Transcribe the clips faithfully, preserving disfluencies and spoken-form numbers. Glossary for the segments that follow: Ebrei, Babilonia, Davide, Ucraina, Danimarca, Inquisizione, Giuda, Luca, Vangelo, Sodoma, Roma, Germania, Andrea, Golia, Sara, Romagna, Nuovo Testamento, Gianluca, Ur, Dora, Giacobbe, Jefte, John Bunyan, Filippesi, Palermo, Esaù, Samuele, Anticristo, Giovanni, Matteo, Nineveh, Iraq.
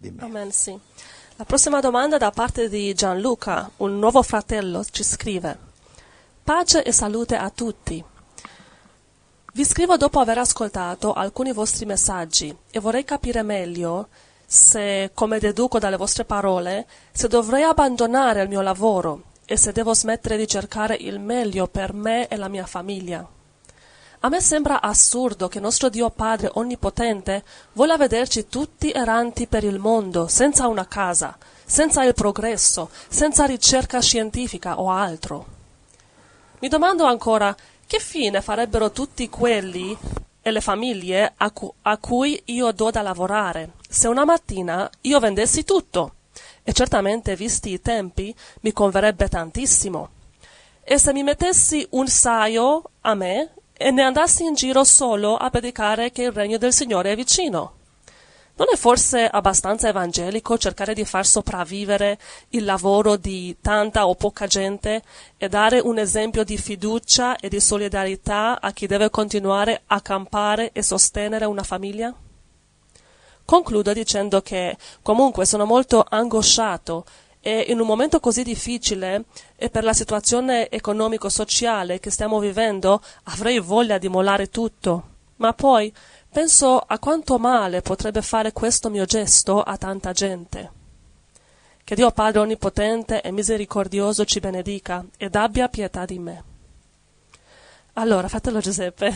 di me. Amen, sì. La prossima domanda da parte di Gianluca, un nuovo fratello, ci scrive: pace e salute a tutti. Vi scrivo dopo aver ascoltato alcuni vostri messaggi e vorrei capire meglio se, come deduco dalle vostre parole, se dovrei abbandonare il mio lavoro e se devo smettere di cercare il meglio per me e la mia famiglia. A me sembra assurdo che nostro Dio Padre Onnipotente voglia vederci tutti erranti per il mondo, senza una casa, senza il progresso, senza ricerca scientifica o altro. Mi domando ancora, che fine farebbero tutti quelli e le famiglie a, cu- a cui io do da lavorare, se una mattina io vendessi tutto? E certamente, visti i tempi, mi converrebbe tantissimo. E se mi mettessi un saio a me e ne andassi in giro solo a predicare che il regno del Signore è vicino? Non è forse abbastanza evangelico cercare di far sopravvivere il lavoro di tanta o poca gente e dare un esempio di fiducia e di solidarietà a chi deve continuare a campare e sostenere una famiglia? Concludo dicendo che comunque sono molto angosciato e in un momento così difficile e per la situazione economico-sociale che stiamo vivendo avrei voglia di mollare tutto, ma poi penso a quanto male potrebbe fare questo mio gesto a tanta gente. Che Dio Padre Onnipotente e Misericordioso ci benedica ed abbia pietà di me. Allora, fratello Giuseppe...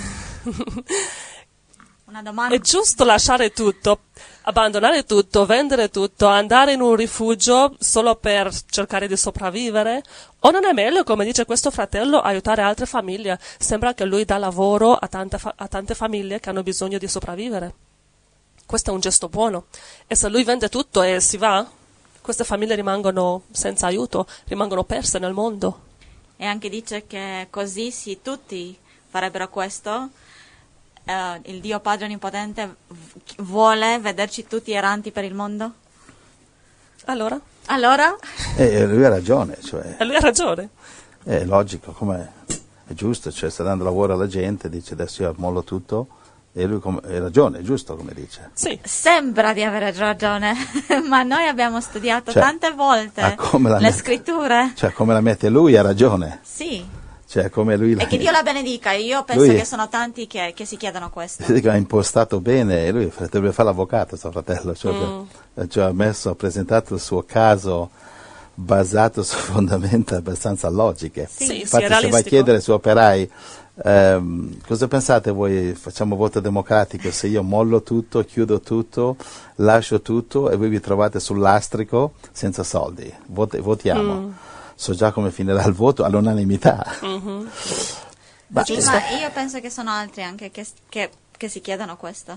Una domanda. È giusto lasciare tutto, abbandonare tutto, vendere tutto, andare in un rifugio solo per cercare di sopravvivere? O non è meglio, come dice questo fratello, aiutare altre famiglie? Sembra che lui dà lavoro a tante, fa- a tante famiglie che hanno bisogno di sopravvivere. Questo è un gesto buono. E se lui vende tutto e si va, queste famiglie rimangono senza aiuto, rimangono perse nel mondo. E anche dice che così sì, tutti farebbero questo. Uh, il Dio Padre Onnipotente vuole vederci tutti erranti per il mondo? Allora? Allora? Eh, lui ha ragione, cioè. E lui ha ragione. È logico, com'è? È giusto, cioè sta dando lavoro alla gente, dice adesso io mollo tutto, e lui com- ha ragione, è giusto come dice. Sì. Sembra di avere ragione, ma noi abbiamo studiato cioè, tante volte le met- scritture. Cioè come la mette lui ha ragione. Sì. Cioè, come lui la... E che Dio la benedica, io penso lui... che sono tanti che, che si chiedono questo. Dico, ha impostato bene, e lui dovrebbe fare l'avvocato, suo fratello, cioè, mm. per, cioè ha messo, ha presentato il suo caso basato su fondamenta abbastanza logiche. Sì, infatti sì, se vai a chiedere ai suoi operai, ehm, cosa pensate voi, facciamo voto democratico, se io mollo tutto, chiudo tutto, lascio tutto e voi vi trovate sul lastrico senza soldi, Vot- votiamo. Mm. So già come finirà il voto all'unanimità. Mm-hmm. Ma, sì, ma io penso che sono altri anche che, che, che si chiedono questo.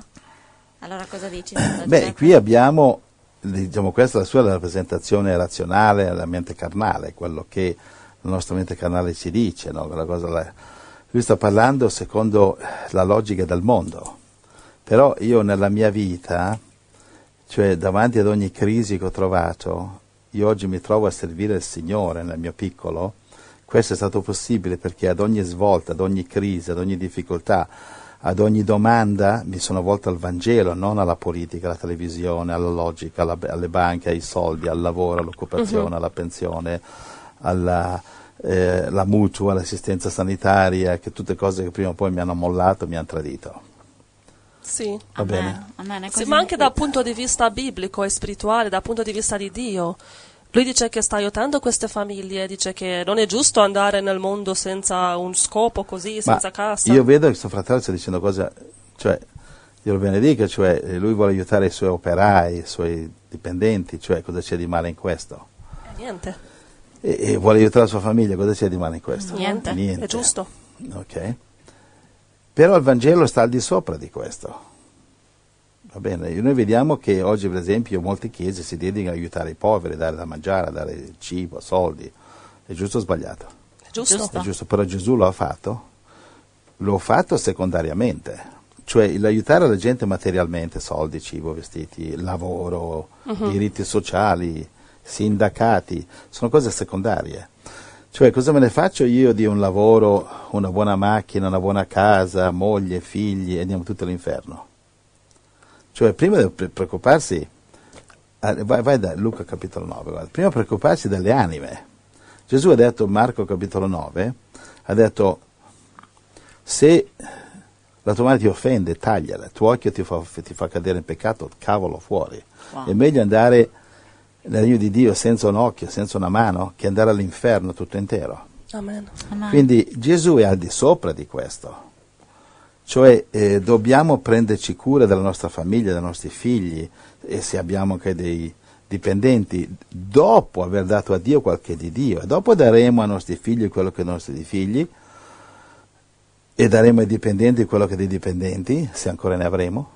Allora cosa dici? Beh, qui abbiamo, diciamo, questa è la sua rappresentazione razionale alla mente carnale, quello che la nostra mente carnale ci dice, no? Quella cosa la, lui sta parlando secondo la logica del mondo. Però io nella mia vita, cioè davanti ad ogni crisi che ho trovato, io oggi mi trovo a servire il Signore nel mio piccolo. Questo è stato possibile perché ad ogni svolta, ad ogni crisi, ad ogni difficoltà, ad ogni domanda mi sono volto al Vangelo, non alla politica, alla televisione, alla logica, alla, alle banche, ai soldi, al lavoro, all'occupazione, uh-huh. alla pensione, alla eh, la mutua, all'assistenza sanitaria, che tutte cose che prima o poi mi hanno mollato, mi hanno tradito. Sì, va bene. Amen, sì, ma anche dal punto di vista biblico e spirituale, dal punto di vista di Dio. Lui dice che sta aiutando queste famiglie, dice che non è giusto andare nel mondo senza un scopo così, senza ma casa. Io vedo che suo fratello sta dicendo cosa, cioè, Dio lo benedica, cioè lui vuole aiutare i suoi operai, i suoi dipendenti, cioè cosa c'è di male in questo? Eh, niente. E, e vuole aiutare la sua famiglia, cosa c'è di male in questo? Niente, niente. È giusto. Ok. Però il Vangelo sta al di sopra di questo. Va bene, noi vediamo che oggi per esempio molte chiese si dedicano ad aiutare i poveri, a dare da mangiare, a dare cibo, soldi. È giusto o sbagliato? È giusto. È giusto, però Gesù lo ha fatto. Lo ha fatto secondariamente. Cioè l'aiutare la gente materialmente, soldi, cibo, vestiti, lavoro, uh-huh. diritti sociali, sindacati, sono cose secondarie. Cioè, cosa me ne faccio io di un lavoro, una buona macchina, una buona casa, moglie, figli, e andiamo tutti all'inferno? Cioè, prima di preoccuparsi, vai, vai da Luca capitolo nove, guarda. Prima preoccuparsi delle anime. Gesù ha detto, Marco capitolo nove, ha detto, se la tua mano ti offende, tagliala, il tuo occhio ti fa, ti fa cadere in peccato, cavolo fuori. Wow. È meglio andare nel regno di Dio senza un occhio, senza una mano, che andare all'inferno tutto intero. Amen. Amen. Quindi Gesù è al di sopra di questo. Cioè eh, dobbiamo prenderci cura della nostra famiglia, dei nostri figli, e se abbiamo anche dei dipendenti, dopo aver dato a Dio qualche di Dio, e dopo daremo ai nostri figli quello che è i nostri figli, e daremo ai dipendenti quello che è dei dipendenti, se ancora ne avremo.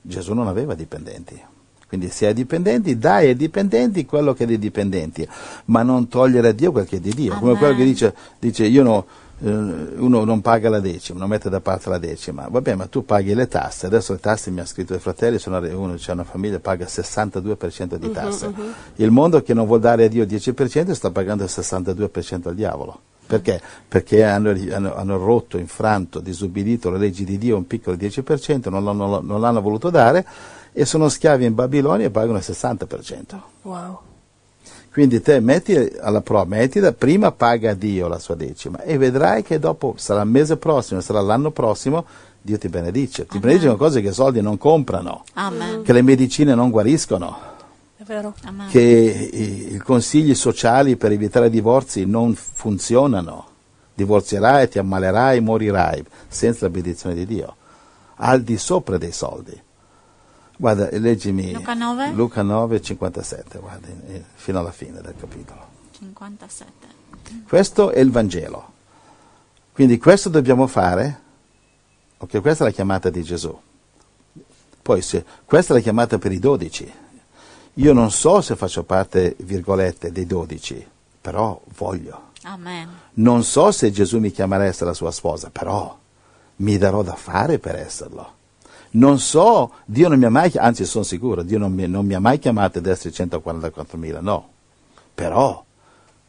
Gesù non aveva dipendenti. Quindi se hai dipendenti, dai ai dipendenti quello che è dei dipendenti, ma non togliere a Dio quel che è di Dio. Amen. Come quello che dice, dice io no, uno non paga la decima, non mette da parte la decima, vabbè, ma tu paghi le tasse. Adesso le tasse, mi ha scritto i fratelli, sono uno c'è una famiglia, paga il sessantadue per cento di tasse. Uh-huh, uh-huh. Il mondo che non vuol dare a Dio il dieci per cento sta pagando il sessantadue per cento al diavolo. Perché? Perché hanno, hanno, hanno rotto, infranto, disubbidito le leggi di Dio, un piccolo dieci per cento, non, non, non l'hanno voluto dare, e sono schiavi in Babilonia e pagano il sessanta per cento. Wow. Quindi te metti alla prova, metti da prima, paga a Dio la sua decima, e vedrai che dopo, sarà il mese prossimo, sarà l'anno prossimo, Dio ti benedice. Ti Amen. Benedice con cose che soldi non comprano, Amen. Che le medicine non guariscono. Che i, i consigli sociali per evitare divorzi non funzionano. Divorzierai, ti ammalerai, morirai senza la benedizione di Dio, al di sopra dei soldi. Guarda, leggimi Luca nove, Luca nove cinquantasette, guarda, fino alla fine del capitolo cinquantasette. Questo è il Vangelo, quindi questo dobbiamo fare, ok? Questa è la chiamata di Gesù. Poi se, questa è la chiamata per i dodici. Io non so se faccio parte, virgolette, dei dodici, però voglio. Amen. Non so se Gesù mi chiamerà a essere la sua sposa, però mi darò da fare per esserlo. Non so, Dio non mi ha mai, anzi sono sicuro, Dio non mi, non mi ha mai chiamato ad essere centoquarantaquattromila, no. Però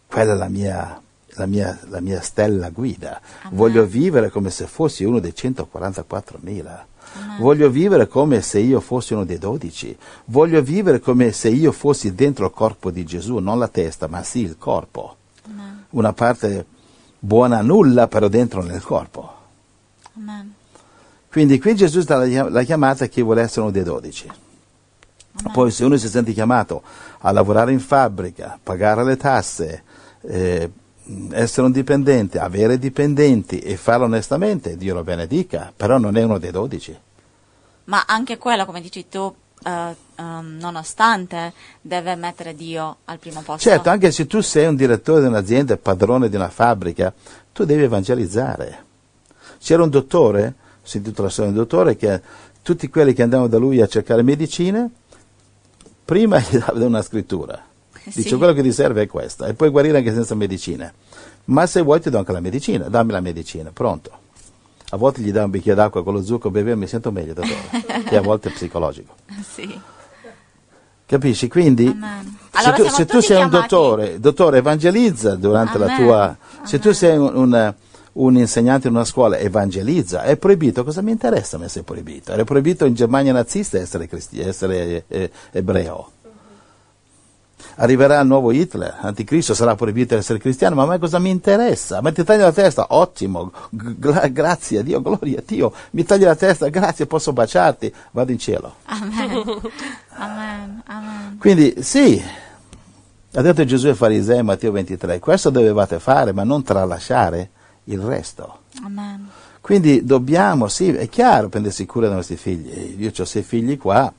quella è la mia, la mia, la mia stella guida. Amen. Voglio vivere come se fossi uno dei centoquarantaquattromila. Amen. Voglio vivere come se io fossi uno dei dodici. Voglio vivere come se io fossi dentro il corpo di Gesù, non la testa, ma sì il corpo. Amen. Una parte buona nulla, però dentro nel corpo. Amen. Quindi qui Gesù sta la chiamata a chi vuole essere uno dei dodici. Amen. Poi se uno si sente chiamato a lavorare in fabbrica, pagare le tasse, eh, essere un dipendente, avere dipendenti e farlo onestamente, Dio lo benedica, però non è uno dei dodici. Ma anche quello, come dici tu, eh, um, nonostante deve mettere Dio al primo posto. Certo, anche se tu sei un direttore di un'azienda, padrone di una fabbrica, tu devi evangelizzare. C'era un dottore, ho sentito la storia del dottore, che tutti quelli che andavano da lui a cercare medicine, prima gli davano una scrittura. Dice, sì, quello che ti serve è questa, e puoi guarire anche senza medicina, ma se vuoi ti do anche la medicina, dammi la medicina, pronto. A volte gli dai un bicchiere d'acqua con lo zucchero, beve, mi sento meglio da Dora, e a volte è psicologico. Sì. Capisci? Quindi, allora, se tu, se tu sei chiamati... un dottore, dottore evangelizza durante Amen. La tua... Se Amen. Tu sei un, un, un insegnante in una scuola, evangelizza, è proibito, cosa mi interessa a me se è proibito? Era proibito in Germania nazista essere, cristi- essere eh, ebreo. Arriverà il nuovo Hitler, anticristo, sarà proibito essere cristiano, ma a me cosa mi interessa? Ma ti taglio la testa, ottimo, gra- grazie a Dio, gloria a Dio, mi taglio la testa, grazie, posso baciarti, vado in cielo. Amen, amen, amen. Quindi sì, ha detto Gesù ai farisei, Matteo ventitré, questo dovevate fare, ma non tralasciare il resto. Amen. Quindi dobbiamo, sì, è chiaro, prendersi cura dei nostri figli. Io ho sei figli qua.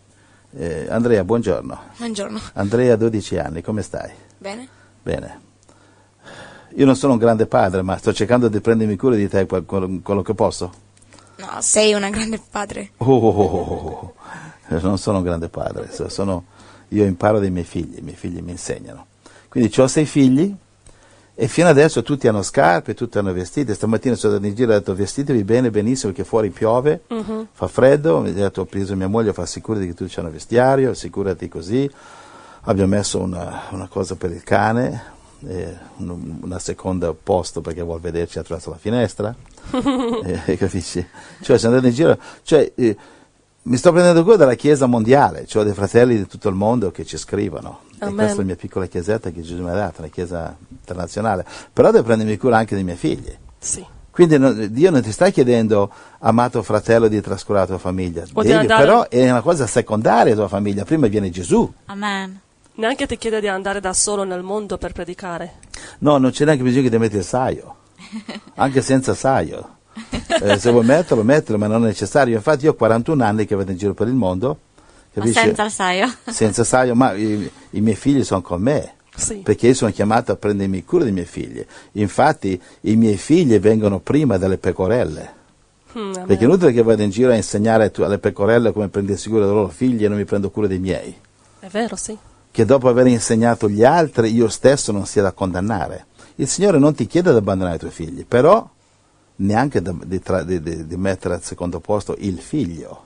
Eh, Andrea, buongiorno. Buongiorno. Andrea, dodici anni, come stai? Bene. Bene. Io non sono un grande padre, ma sto cercando di prendermi cura di te quello che posso. No, sei un grande padre. Oh, oh, oh, oh. Non sono un grande padre, sono, io imparo dai miei figli, i miei figli mi insegnano. Quindi ho sei figli e fino adesso tutti hanno scarpe, tutti hanno vestiti. Stamattina sono andato in giro e ho detto vestitevi bene, benissimo, perché fuori piove, uh-huh. fa freddo. Mi ha detto, ho preso mia moglie, fa sicurati che tu c'è un vestiario, sicurati così. Abbiamo messo una, una cosa per il cane, eh, un, una seconda posto perché vuol vederci attraverso la finestra. eh, capisci? Cioè sono andato in giro, cioè, eh, Mi sto prendendo cura della Chiesa mondiale, cioè dei fratelli di tutto il mondo che ci scrivono. Amen. E questa è la mia piccola chiesetta che Gesù mi ha dato, la Chiesa internazionale. Però devo prendermi cura anche dei miei figli. Sì. Quindi non, Dio non ti sta chiedendo, amato fratello, di trascurare la tua famiglia. O devi, andare... però è una cosa secondaria la tua famiglia, prima viene Gesù. Amen. Neanche ti chiede di andare da solo nel mondo per predicare. No, non c'è neanche bisogno che ti metti il saio, anche senza saio. Eh, se vuoi metterlo, metterlo, ma non è necessario. Infatti io ho quarantuno anni che vado in giro per il mondo, capisci? Ma senza il saio. Senza saio, ma i, i miei figli sono con me. Sì. Perché io sono chiamato a prendermi cura dei miei figli. Infatti i miei figli vengono prima dalle pecorelle. Mm, perché è inutile che vado in giro a insegnare alle pecorelle come prendersi cura dei loro figli e non mi prendo cura dei miei. È vero, sì. Che dopo aver insegnato gli altri io stesso non sia da condannare. Il Signore non ti chiede di abbandonare i tuoi figli, però neanche da, di, tra, di, di, di mettere al secondo posto il figlio.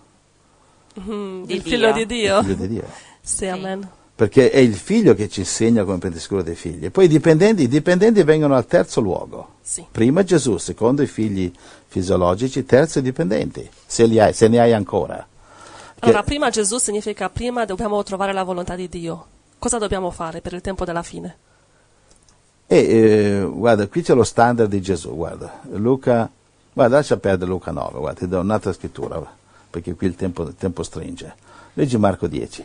Mm, il, figlio di Dio. il figlio di Dio. Sì, amen. Perché è il figlio che ci insegna come prendersi cura dei figli. Poi i dipendenti, i dipendenti vengono al terzo luogo. Sì. Prima Gesù, secondo i figli fisiologici, terzo i dipendenti, se li hai, se ne hai ancora. Che... Allora, prima Gesù significa prima dobbiamo trovare la volontà di Dio. Cosa dobbiamo fare per il tempo della fine? E eh, guarda, qui c'è lo standard di Gesù, guarda. Luca, guarda, lascia perdere Luca nove, guarda, ti do un'altra scrittura, perché qui il tempo, il tempo stringe. Leggi Marco dieci.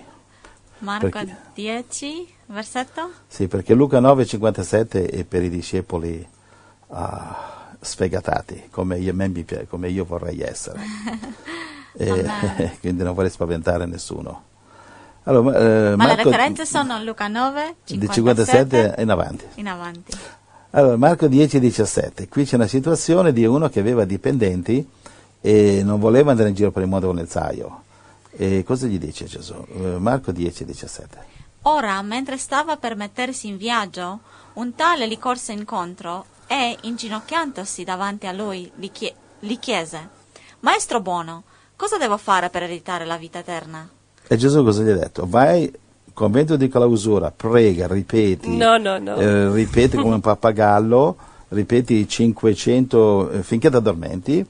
Marco perché, dieci, versetto? Sì, perché Luca nove cinquantasette è per i discepoli uh, sfegatati, come io, come io vorrei essere. E, quindi non vorrei spaventare nessuno. Allora, eh, ma Marco, le referenze sono Luca nove cinquantasette in avanti. In avanti. Allora, Marco dieci diciassette. Qui c'è una situazione di uno che aveva dipendenti e non voleva andare in giro per il mondo con il saio. E cosa gli dice Gesù? Marco dieci diciassette. Ora, mentre stava per mettersi in viaggio, un tale gli corse incontro e, inginocchiandosi davanti a lui, gli, chie- gli chiese: Maestro buono, cosa devo fare per ereditare la vita eterna? E Gesù cosa gli ha detto? Vai, convento di clausura, prega, ripeti. No, no, no. Eh, ripeti come un pappagallo. Ripeti cinquecento finché ti addormenti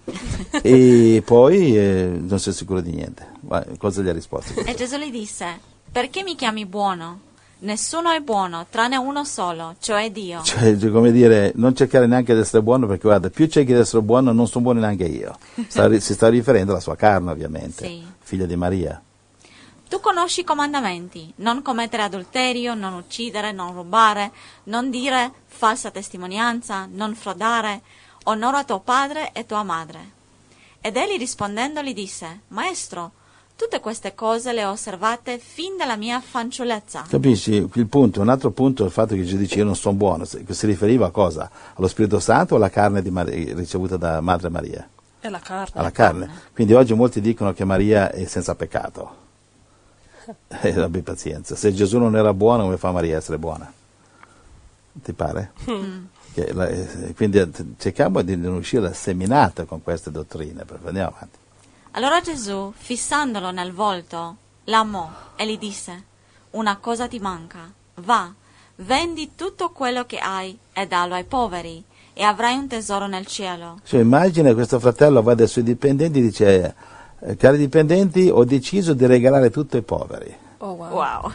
e poi eh, non sei sicuro di niente. Vai, cosa gli ha risposto? E Gesù gli disse: perché mi chiami buono? Nessuno è buono tranne uno solo, cioè Dio. Cioè, come dire, non cercare neanche di essere buono, perché guarda, più cerchi di essere buono, non sono buono neanche io. Sta, si sta riferendo alla sua carne, ovviamente, sì. Figlia di Maria. Tu conosci i comandamenti: non commettere adulterio, non uccidere, non rubare, non dire falsa testimonianza, non frodare, onora tuo padre e tua madre. Ed egli rispondendo gli disse: Maestro, tutte queste cose le ho osservate fin dalla mia fanciullezza. Capisci il punto? Un altro punto è il fatto che Gesù dice: io non sono buono. Si riferiva a cosa? Allo Spirito Santo o alla carne di Mar- ricevuta da Madre Maria? È la carne. Alla carne. carne. Quindi oggi molti dicono che Maria è senza peccato. Eh, abbi pazienza, se Gesù non era buono, come fa Maria a essere buona? Ti pare? Mm. Che la, eh, quindi cerchiamo di non uscire la seminata con queste dottrine, per andiamo avanti. Allora Gesù, fissandolo nel volto, l'amò e gli disse: una cosa ti manca, va, vendi tutto quello che hai e dallo ai poveri e avrai un tesoro nel cielo. Cioè, immagina questo fratello va dai suoi dipendenti e dice: cari dipendenti, ho deciso di regalare tutto ai poveri. Oh, wow. wow.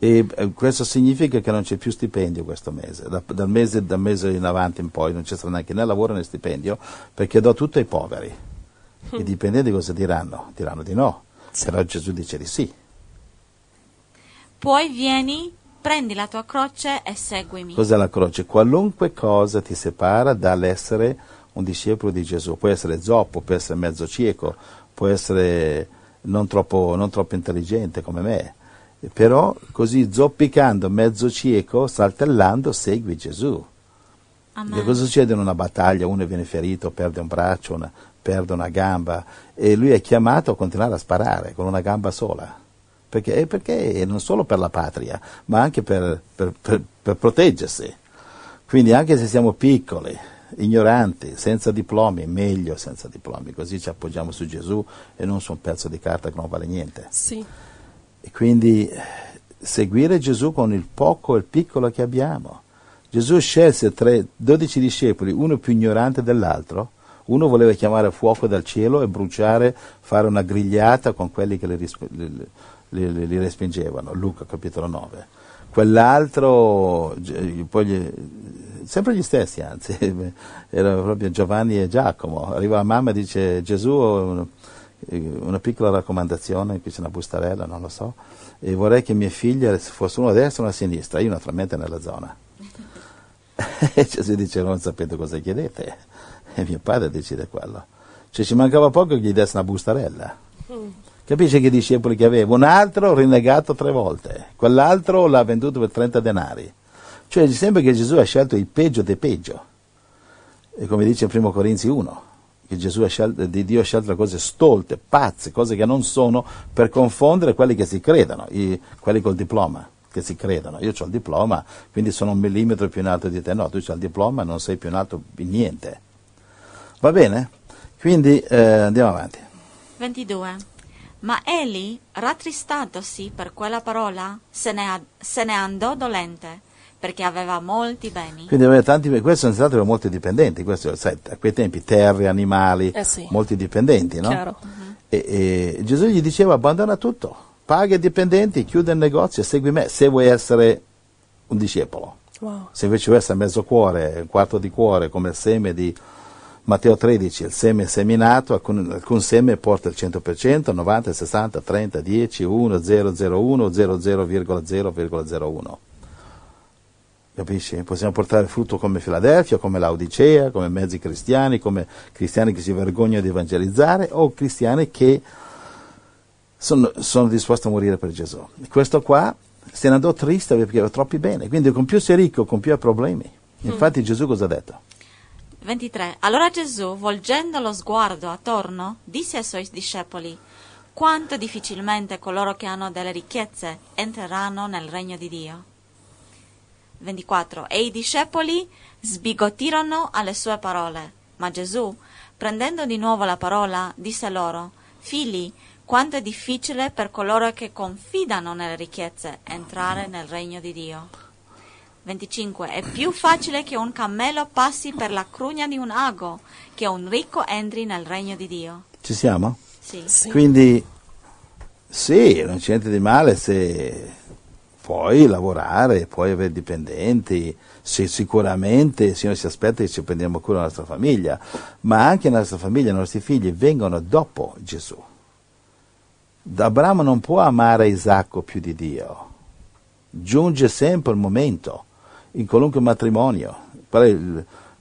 E questo significa che non c'è più stipendio questo mese. Da, dal, mese dal mese in avanti in poi non ci sarà neanche né lavoro né stipendio, perché do tutto ai poveri. Mm. I dipendenti cosa diranno? Diranno di no. Sì. Però Gesù dice di sì. Poi vieni, prendi la tua croce e seguimi. Cos'è la croce? Qualunque cosa ti separa dall'essere un discepolo di Gesù. Può essere zoppo, può essere mezzo cieco, può essere non troppo, non troppo intelligente come me, però così zoppicando, mezzo cieco, saltellando, segui Gesù. Amen. Che cosa succede in una battaglia? Uno viene ferito, perde un braccio, una, perde una gamba, e lui è chiamato a continuare a sparare con una gamba sola. Perché? Perché non solo per la patria, ma anche per, per, per, per proteggersi. Quindi anche se siamo piccoli, ignoranti, senza diplomi, meglio senza diplomi, così ci appoggiamo su Gesù e non su un pezzo di carta che non vale niente. Sì. E quindi seguire Gesù con il poco e il piccolo che abbiamo. Gesù scelse tra dodici discepoli, uno più ignorante dell'altro, Uno voleva chiamare fuoco dal cielo e bruciare, fare una grigliata con quelli che li, li, li, li respingevano. Luca, capitolo nove. Quell'altro, poi gli, sempre gli stessi, anzi, erano proprio Giovanni e Giacomo. Arriva la mamma e dice: Gesù, una piccola raccomandazione, qui c'è una bustarella, non lo so, e vorrei che mia figlia fosse una a destra e una a sinistra, io naturalmente nella zona. E Gesù dice: non sapete cosa chiedete, e mio padre decide quello. Cioè, ci mancava poco che gli desse una bustarella. Mm. Capisci che discepoli che aveva? Un altro rinnegato tre volte, quell'altro l'ha venduto per trenta denari. Cioè sembra che Gesù ha scelto il peggio dei peggio, e come dice in primo Corinzi uno, che Gesù ha scelto, di Dio ha scelto le cose stolte, pazze, cose che non sono, per confondere quelli che si credono, i, quelli col diploma, che si credono. Io ho il diploma, quindi sono un millimetro più in alto di te. No, tu hai il diploma e non sei più in alto in niente. Va bene? Quindi eh, andiamo avanti. ventidue. Ma egli, rattristatosi per quella parola, se ne, se ne andò dolente, perché aveva molti beni. Quindi aveva tanti beni. Questo è stato per molti dipendenti, questo, sai, a quei tempi terre, animali, eh sì. molti dipendenti, no? Chiaro. Uh-huh. e, e Gesù gli diceva: abbandona tutto, paga i dipendenti, chiude il negozio e segui me, se vuoi essere un discepolo. Wow. Se invece vuoi essere mezzo cuore, quarto di cuore, come il seme di Matteo tredici, il seme seminato, alcun, alcun seme porta il cento per cento, novanta, sessanta, trenta, dieci, uno, zero, zero, uno, zero virgola zero, zero virgola zero uno. Capisci? Possiamo portare frutto come Filadelfia, come Laodicea, come mezzi cristiani, come cristiani che si vergognano di evangelizzare, o cristiani che sono, sono disposti a morire per Gesù. Questo qua se ne andò triste perché aveva troppi beni, quindi con più sei ricco, con più hai problemi. Infatti mm. Gesù cosa ha detto? ventitré. Allora Gesù, volgendo lo sguardo attorno, disse ai suoi discepoli: quanto difficilmente coloro che hanno delle ricchezze entreranno nel regno di Dio. ventiquattro. E i discepoli sbigottirono alle sue parole, ma Gesù, prendendo di nuovo la parola, disse loro: figli, quanto è difficile per coloro che confidano nelle ricchezze entrare nel regno di Dio. venticinque. È più facile che un cammello passi per la crugna di un ago che un ricco entri nel regno di Dio. Ci siamo? Sì. Sì. Quindi, sì, non c'è niente di male se puoi lavorare, puoi avere dipendenti, se sicuramente il Signore si aspetta che ci prendiamo cura della nostra famiglia, ma anche la nostra famiglia, i nostri figli vengono dopo Gesù. Abramo non può amare Isacco più di Dio, giunge sempre il momento, in qualunque matrimonio,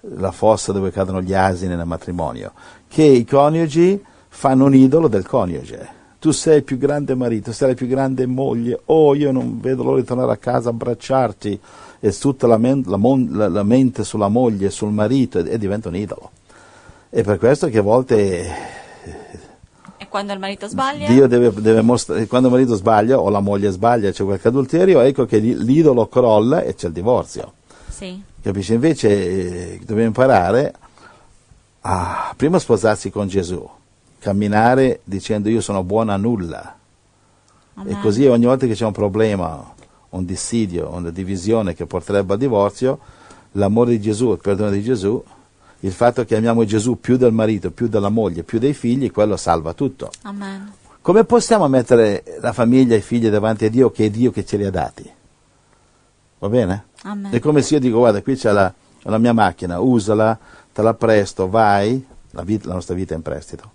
la fossa dove cadono gli asini nel matrimonio, che i coniugi fanno un idolo del coniuge. Tu sei il più grande marito, sei la più grande moglie, oh io non vedo l'ora di tornare a casa, abbracciarti, e tutta la, men- la, mon- la-, la mente sulla moglie, sul marito, e-, e diventa un idolo. E per questo che a volte... E quando il marito sbaglia? Dio deve, deve mostrare, quando il marito sbaglia o la moglie sbaglia, c'è qualche adulterio, ecco che l'idolo crolla e c'è il divorzio. Sì. Capisci? Invece eh, dobbiamo imparare a prima sposarsi con Gesù, camminare dicendo: io sono buono a nulla. Amen. E così ogni volta che c'è un problema, un dissidio, una divisione che porterebbe al divorzio, l'amore di Gesù, il perdono di Gesù, il fatto che amiamo Gesù più del marito, più della moglie, più dei figli, quello salva tutto. Amen. Come possiamo mettere la famiglia e i figli davanti a Dio, che è Dio che ce li ha dati? Va bene? Amen. È come se io dico: guarda, qui c'è la, la mia macchina, usala, te la presto, vai, la, vita, la nostra vita è in prestito.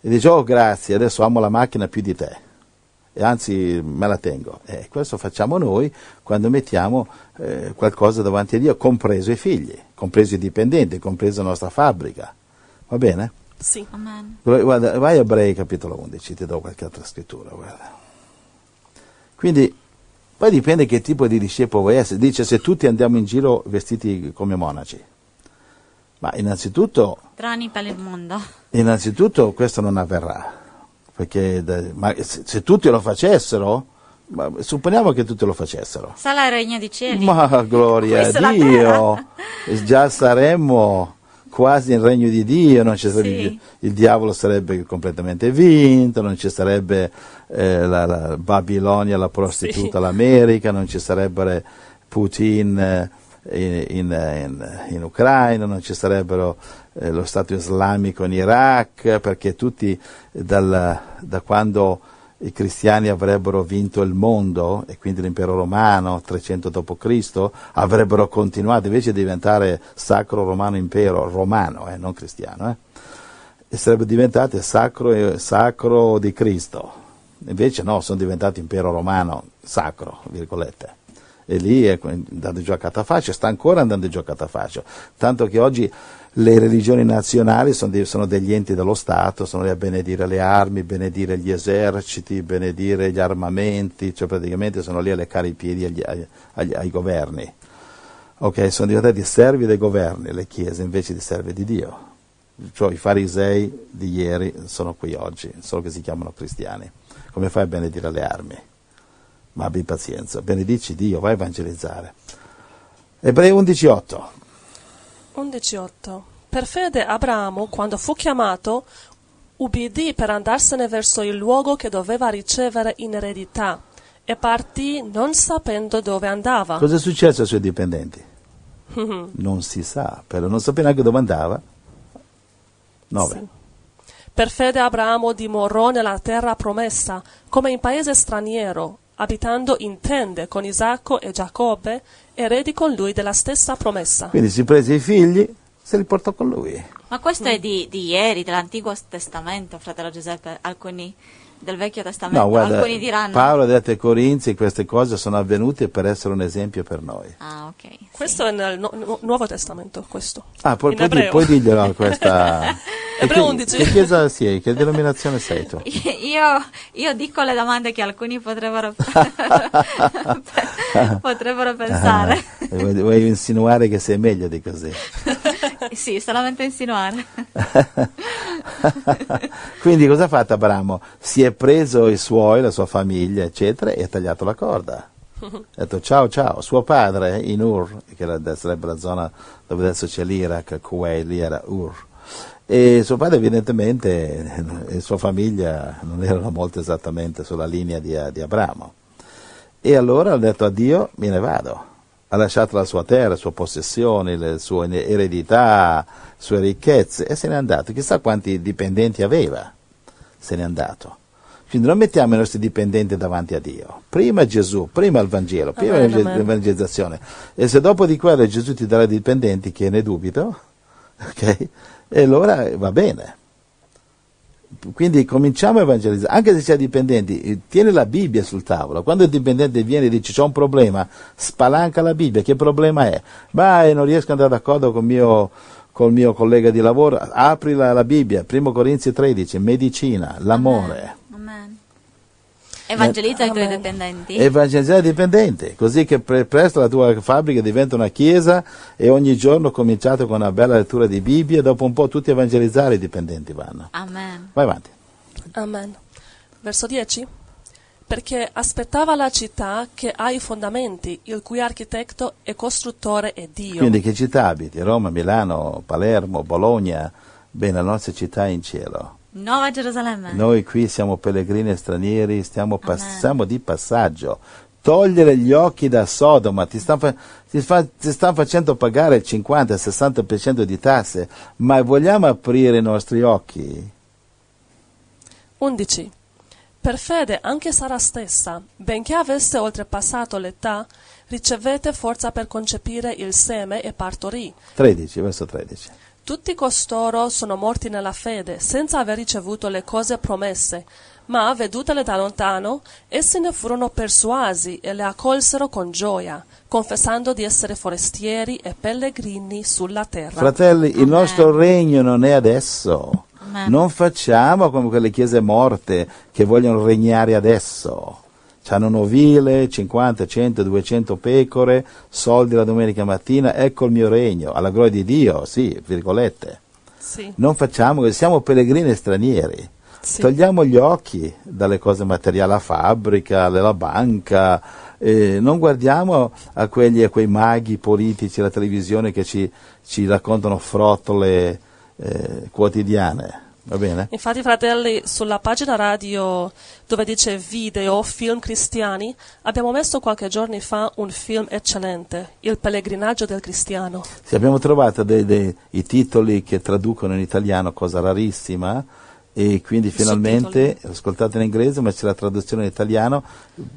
E dice: oh grazie, adesso amo la macchina più di te, e anzi me la tengo. E questo facciamo noi quando mettiamo eh, qualcosa davanti a Dio, compreso i figli, compreso i dipendenti, compresa la nostra fabbrica. Va bene? Sì. Amen. Guarda, vai a Ebrei capitolo undici, ti do qualche altra scrittura, guarda. Quindi, poi dipende che tipo di discepolo vuoi essere. Dice: se tutti andiamo in giro vestiti come monaci. Ma innanzitutto, strani per il mondo. Innanzitutto questo non avverrà, perché ma se, se tutti lo facessero, ma supponiamo che tutti lo facessero. Sarà il regno di cieli. Ma gloria a Dio, già saremmo quasi nel regno di Dio, non ci sarebbe, sì. Il diavolo sarebbe completamente vinto, non ci sarebbe eh, la, la Babilonia, la prostituta, sì. L'America, non ci sarebbe Putin... Eh, in, in, in Ucraina, non ci sarebbero eh, lo Stato islamico in Iraq, perché tutti dal, da quando i cristiani avrebbero vinto il mondo, e quindi l'impero romano, trecento dopo Cristo, avrebbero continuato invece di diventare sacro romano impero, romano, eh, non cristiano, eh, e sarebbero diventati sacro, sacro di Cristo. Invece no, sono diventati impero romano sacro, virgolette. E lì è andato giù a catafascio, sta ancora andando giù a catafascio, tanto che oggi le religioni nazionali sono, di, sono degli enti dello Stato, sono lì a benedire le armi, benedire gli eserciti, benedire gli armamenti, cioè praticamente sono lì a leccare i piedi agli, agli, ai governi. Ok, sono diventati servi dei governi, le chiese invece di servi di Dio. Cioè i farisei di ieri sono qui oggi, solo che si chiamano cristiani. Come fai a benedire le armi? Ma abbi pazienza, benedici Dio, vai a evangelizzare. Ebrei undici otto. undici otto. Per fede Abramo, quando fu chiamato, ubbidì per andarsene verso il luogo che doveva ricevere in eredità, e partì non sapendo dove andava. Cosa è successo ai suoi dipendenti? Non si sa, però non sapeva neanche dove andava. nove. Sì. Per fede Abramo dimorò nella terra promessa, come in paese straniero, abitando in tende con Isacco e Giacobbe, eredi con lui della stessa promessa. Quindi si prese i figli, se li portò con lui. Ma questo mm. è di, di ieri, dell'Antico Testamento, fratello Giuseppe, alcuni del Vecchio Testamento, no, guarda, alcuni diranno... Paolo ha detto ai Corinzi, queste cose sono avvenute per essere un esempio per noi. Ah, ok. Sì. Questo è nel nu- Nuovo Testamento, questo. Ah, poi, poi, di, poi diglielo questa... Ebrei undici. Che, che chiesa sei? Che denominazione sei tu? Io, io dico le domande che alcuni potrebbero, potrebbero pensare. Ah, vuoi, vuoi insinuare che sei meglio di così? Sì, solamente insinuare. Quindi cosa ha fatto Abramo? Si è preso i suoi, la sua famiglia, eccetera, e ha tagliato la corda. Ha detto ciao ciao. Suo padre in Ur, che era, sarebbe la zona dove adesso c'è l'Iraq, Kuwait, lì era Ur. E suo padre evidentemente e sua famiglia non erano molto esattamente sulla linea di, di Abramo, e allora ha detto a Dio me ne vado, ha lasciato la sua terra, le sue possessioni, le sue eredità, le sue ricchezze, e se n'è andato. Chissà quanti dipendenti aveva, se n'è andato. Quindi non mettiamo i nostri dipendenti davanti a Dio. Prima Gesù, prima il Vangelo, prima amen, l'evangelizzazione amen. E se dopo di quello Gesù ti darà i dipendenti, che ne dubito, ok? E allora va bene. Quindi cominciamo a evangelizzare, anche se c'è dipendenti, tieni la Bibbia sul tavolo. Quando il dipendente viene e dice c'è un problema, spalanca la Bibbia. Che problema è? Beh, non riesco ad andare d'accordo con mio, col mio collega di lavoro. Apri la, la Bibbia, primo Corinzi tredici, medicina, l'amore. Amen. Amen. Evangelizza eh, i tuoi amen. dipendenti. Evangelizza i dipendenti, così che pre- presto la tua fabbrica diventa una chiesa, e ogni giorno cominciate con una bella lettura di Bibbia, e dopo un po' tutti evangelizzare i dipendenti vanno. Amen. Vai avanti. Amen. Verso dieci. Perché aspettava la città che ha i fondamenti, il cui architetto e costruttore è Dio. Quindi che città abiti? Roma, Milano, Palermo, Bologna, bene, la nostra città è in cielo. Nuova Gerusalemme. Noi qui siamo pellegrini e stranieri, stiamo pass- siamo di passaggio. Togliere gli occhi da Sodoma, ti stanno fa- ti fa- ti stanno facendo pagare il cinquanta sessanta per cento di tasse, ma vogliamo aprire i nostri occhi? undici. Per fede anche Sara stessa, benché avesse oltrepassato l'età, ricevette forza per concepire il seme e partorì. tredici, verso tredici. Tutti costoro sono morti nella fede, senza aver ricevuto le cose promesse, ma, vedutele da lontano, essi ne furono persuasi e le accolsero con gioia, confessando di essere forestieri e pellegrini sulla terra. Fratelli, amen. Il nostro regno non è adesso. Amen. Non facciamo come quelle chiese morte che vogliono regnare adesso. C'hanno un ovile, cinquanta, cento, duecento pecore, soldi la domenica mattina, ecco il mio regno, alla gloria di Dio, sì, virgolette. Sì. Non facciamo, siamo pellegrini stranieri, sì. Togliamo gli occhi dalle cose materiali, la fabbrica, la banca, eh, non guardiamo a, quelli, a quei maghi politici, la televisione che ci, ci raccontano frottole eh, quotidiane. Va bene? Infatti, fratelli, sulla pagina radio dove dice video, film cristiani, abbiamo messo qualche giorno fa un film eccellente, Il pellegrinaggio del cristiano. Sì, abbiamo trovato dei, dei, i titoli che traducono in italiano, cosa rarissima, e quindi finalmente, ascoltate in inglese, ma c'è la traduzione in italiano.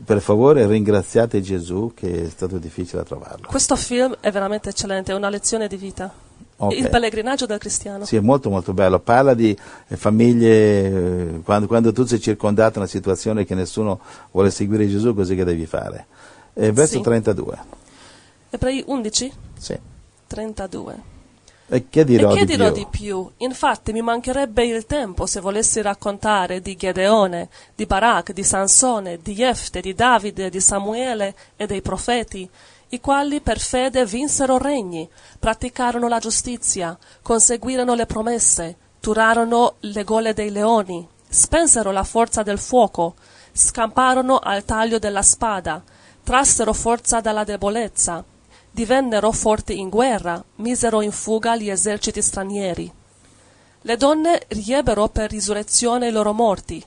Per favore ringraziate Gesù, che è stato difficile trovarlo. Questo film è veramente eccellente, è una lezione di vita. Okay. Il pellegrinaggio del cristiano. Sì, è molto molto bello, parla di famiglie, quando, quando tu sei circondato da una situazione che nessuno vuole seguire Gesù, così che devi fare. E verso sì. trentadue. Ebrei undici? Sì. trentadue. E che dirò, e che di, dirò più? di più? Infatti mi mancherebbe il tempo se volessi raccontare di Gedeone, di Barak, di Sansone, di Jefte, di Davide, di Samuele e dei profeti, i quali per fede vinsero regni, praticarono la giustizia, conseguirono le promesse, turarono le gole dei leoni, spensero la forza del fuoco, scamparono al taglio della spada, trassero forza dalla debolezza, divennero forti in guerra, misero in fuga gli eserciti stranieri. Le donne riebbero per risurrezione i loro morti,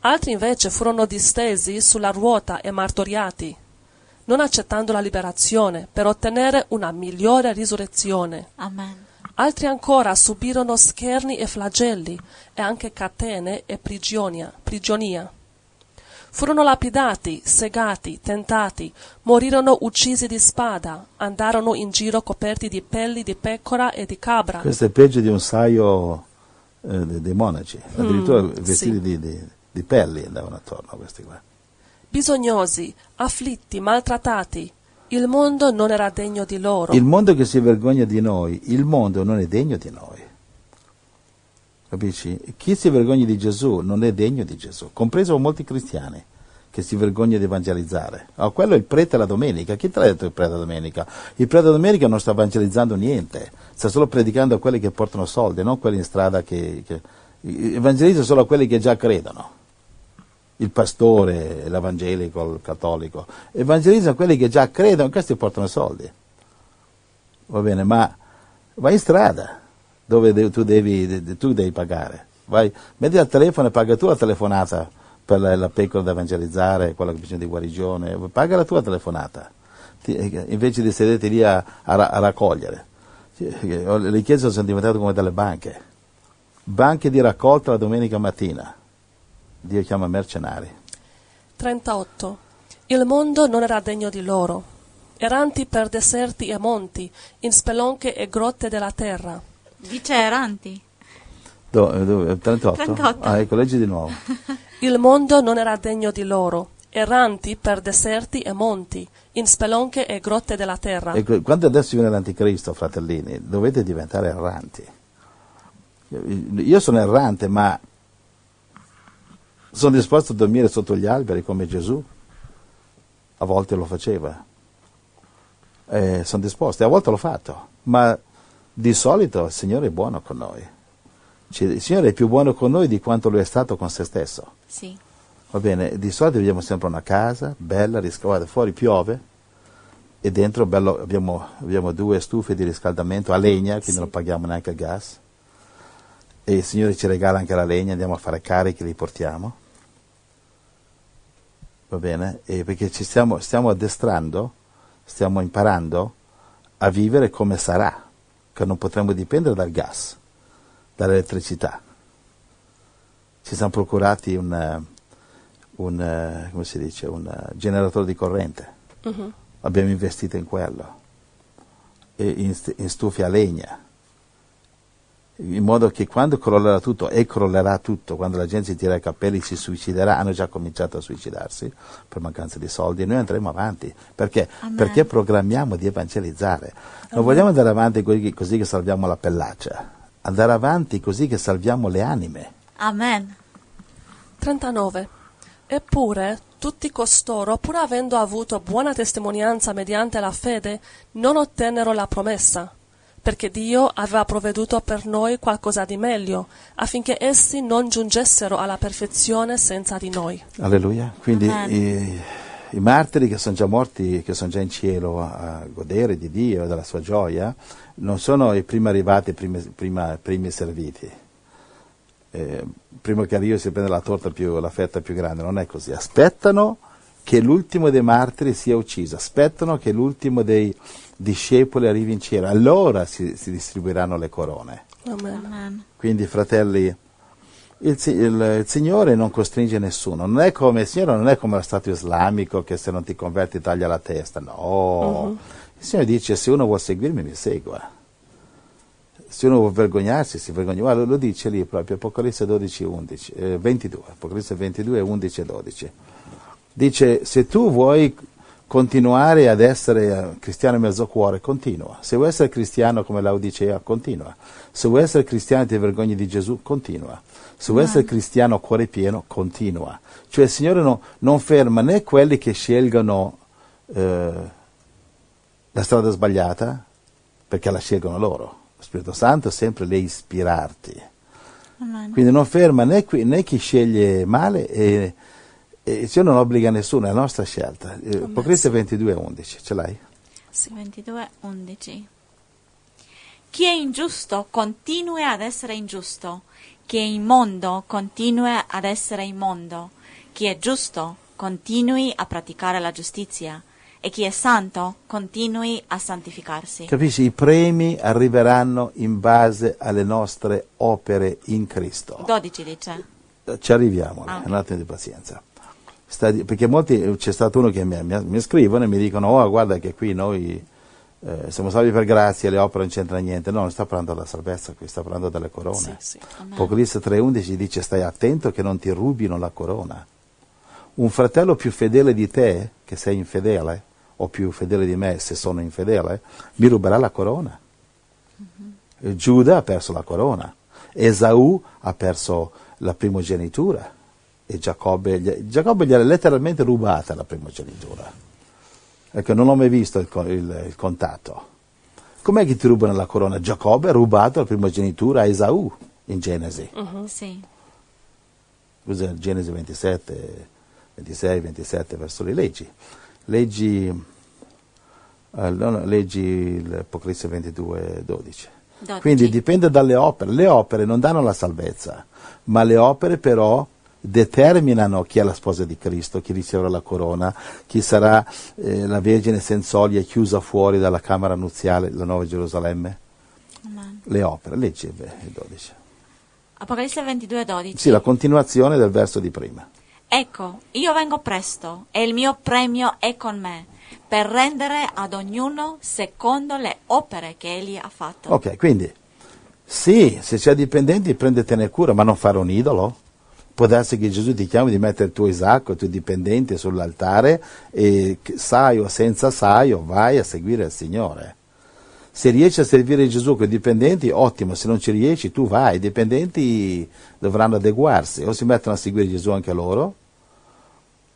altri invece furono distesi sulla ruota e martoriati, non accettando la liberazione per ottenere una migliore risurrezione. Amen. Altri ancora subirono scherni e flagelli, e anche catene e prigionia, prigionia. Furono lapidati, segati, tentati, morirono uccisi di spada, andarono in giro coperti di pelli di pecora e di cabra. Questo è peggio di un saio eh, dei monaci, addirittura mm, vestiti sì. di, di, di pelli andavano attorno a questi qua. Bisognosi, afflitti, maltrattati, il mondo non era degno di loro. Il mondo che si vergogna di noi, il mondo non è degno di noi. Capisci? Chi si vergogna di Gesù non è degno di Gesù, compreso molti cristiani che si vergogna di evangelizzare. Oh, quello è il prete la domenica. Chi te l'ha detto il prete la domenica? Il prete la domenica non sta evangelizzando niente, sta solo predicando a quelli che portano soldi, non quelli in strada che, che... evangelizza solo a quelli che già credono. Il pastore, l'evangelico, il cattolico, evangelizzano quelli che già credono, questi portano soldi, va bene, ma vai in strada, dove de- tu, devi, de- tu devi pagare, vai, metti al telefono e paga tu la telefonata per la, la pecora da evangelizzare, quella che ha bisogno di guarigione, paga la tua telefonata, Ti, invece di sederti lì a, a, ra- a raccogliere. Le chiese sono diventate come delle banche, banche di raccolta la domenica mattina. Dio chiama mercenari. trentotto. Il mondo non era degno di loro, erranti per deserti e monti, in spelonche e grotte della terra. Dice erranti. Do, do, trentotto. trentotto. Ah, ecco, leggi di nuovo. Il mondo non era degno di loro, erranti per deserti e monti, in spelonche e grotte della terra. Ecco, quando adesso viene l'anticristo, fratellini, dovete diventare erranti. Io sono errante, ma sono disposto a dormire sotto gli alberi come Gesù, a volte lo faceva, eh, sono disposto, e a volte l'ho fatto, ma di solito il Signore è buono con noi, cioè, il Signore è più buono con noi di quanto Lui è stato con se stesso. Sì. Va bene, di solito abbiamo sempre una casa bella, riscaldata, fuori piove e dentro bello, abbiamo, abbiamo due stufe di riscaldamento a legna, quindi sì. non paghiamo neanche il gas. E il Signore ci regala anche la legna, andiamo a fare carichi, li portiamo, va bene? E perché ci stiamo, stiamo addestrando, stiamo imparando a vivere come sarà, che non potremo dipendere dal gas, dall'elettricità. Ci siamo procurati un, un come si dice, un generatore di corrente, uh-huh. abbiamo investito in quello, e in, in stufe a legna, in modo che quando crollerà tutto, e crollerà tutto, quando la gente si tira i capelli si suiciderà, hanno già cominciato a suicidarsi per mancanza di soldi, noi andremo avanti, perché? Amen. Perché programmiamo di evangelizzare, non Amen. Vogliamo andare avanti così, così che salviamo la pellaccia, andare avanti così che salviamo le anime. Amen. trentanove. Eppure tutti costoro, pur avendo avuto buona testimonianza mediante la fede, non ottennero la promessa, perché Dio aveva provveduto per noi qualcosa di meglio, affinché essi non giungessero alla perfezione senza di noi. Alleluia. Quindi i, i martiri che sono già morti, che sono già in cielo a godere di Dio e della sua gioia, non sono i primi arrivati, i primi, prima, primi serviti, eh, prima che arrivi si prende la torta più, la fetta più grande, non è così. Aspettano che l'ultimo dei martiri sia ucciso, aspettano che l'ultimo dei discepoli arrivi in cielo, allora si, si distribuiranno le corone. Amen. Quindi, fratelli, Il, il, il Signore non costringe nessuno, non è come il Signore non è come lo Stato islamico che se non ti converti taglia la testa, no, uh-huh. Il Signore dice se uno vuol seguirmi mi segua, se uno vuol vergognarsi si vergogna, lo, lo dice lì proprio Apocalisse dodici undici, eh, ventidue, Apocalisse ventidue undici e dodici, dice se tu vuoi continuare ad essere cristiano mezzo cuore, continua, se vuoi essere cristiano come Laodicea continua, se vuoi essere cristiano e ti vergogni di Gesù continua. Se vuoi essere cristiano a cuore pieno, continua. Cioè il Signore no, non ferma né quelli che scelgono eh, la strada sbagliata, perché la scelgono loro. Lo Spirito Santo è sempre lì a ispirarti. Amen. Quindi non ferma né, qui, né chi sceglie male, e, e il Signore non obbliga nessuno, è la nostra scelta. Apocalisse ventidue undici, ce l'hai? Sì, ventidue undici. Chi è ingiusto continui ad essere ingiusto. Chi è immondo continua ad essere immondo, chi è giusto continui a praticare la giustizia e chi è santo continui a santificarsi. Capisci? I premi arriveranno in base alle nostre opere in Cristo. dodici dice. Ci arriviamo, ah. Un attimo di pazienza. Stati, perché molti, c'è stato uno che mi, mi, mi scrivono e mi dicono oh guarda che qui noi Eh, siamo salvi per grazia, le opere non c'entra niente. No, non sta parlando della salvezza qui, sta parlando delle corone. Sì, sì. Apocalisse tre undici dice stai attento che non ti rubino la corona. Un fratello più fedele di te, che sei infedele, o più fedele di me, se sono infedele, mi ruberà la corona. Mm-hmm. Giuda ha perso la corona, Esaù ha perso la primogenitura e Giacobbe gli, Giacobbe gli ha letteralmente rubata la primogenitura. Ecco, non ho mai visto il, il, il contatto. Com'è che ti rubano la corona? Giacobbe ha rubato la primogenitura a Esaù in Genesi. Uh-huh. Sì. Scusa, Genesi ventisette, ventisei, ventisette, verso le leggi. Leggi, eh, no, leggi l'Apocalisse ventidue dodici. Quindi dipende dalle opere. Le opere non danno la salvezza, ma le opere però determinano chi è la sposa di Cristo, chi riceverà la corona, chi sarà eh, la Vergine senza olie chiusa fuori dalla camera nuziale della Nuova Gerusalemme. Amen. Le opere, leggi il dodici. Apocalisse ventidue dodici. Sì, la continuazione del verso di prima. Ecco, io vengo presto e il mio premio è con me, per rendere ad ognuno secondo le opere che egli ha fatto. Ok, quindi, sì, se c'è dipendenti prendetene cura, ma non fare un idolo. Può darsi che Gesù ti chiami di mettere il tuo Isacco, il tuo dipendente sull'altare e sai o senza sai o vai a seguire il Signore. Se riesci a servire Gesù con i dipendenti, ottimo, se non ci riesci tu vai, i dipendenti dovranno adeguarsi, o si mettono a seguire Gesù anche loro,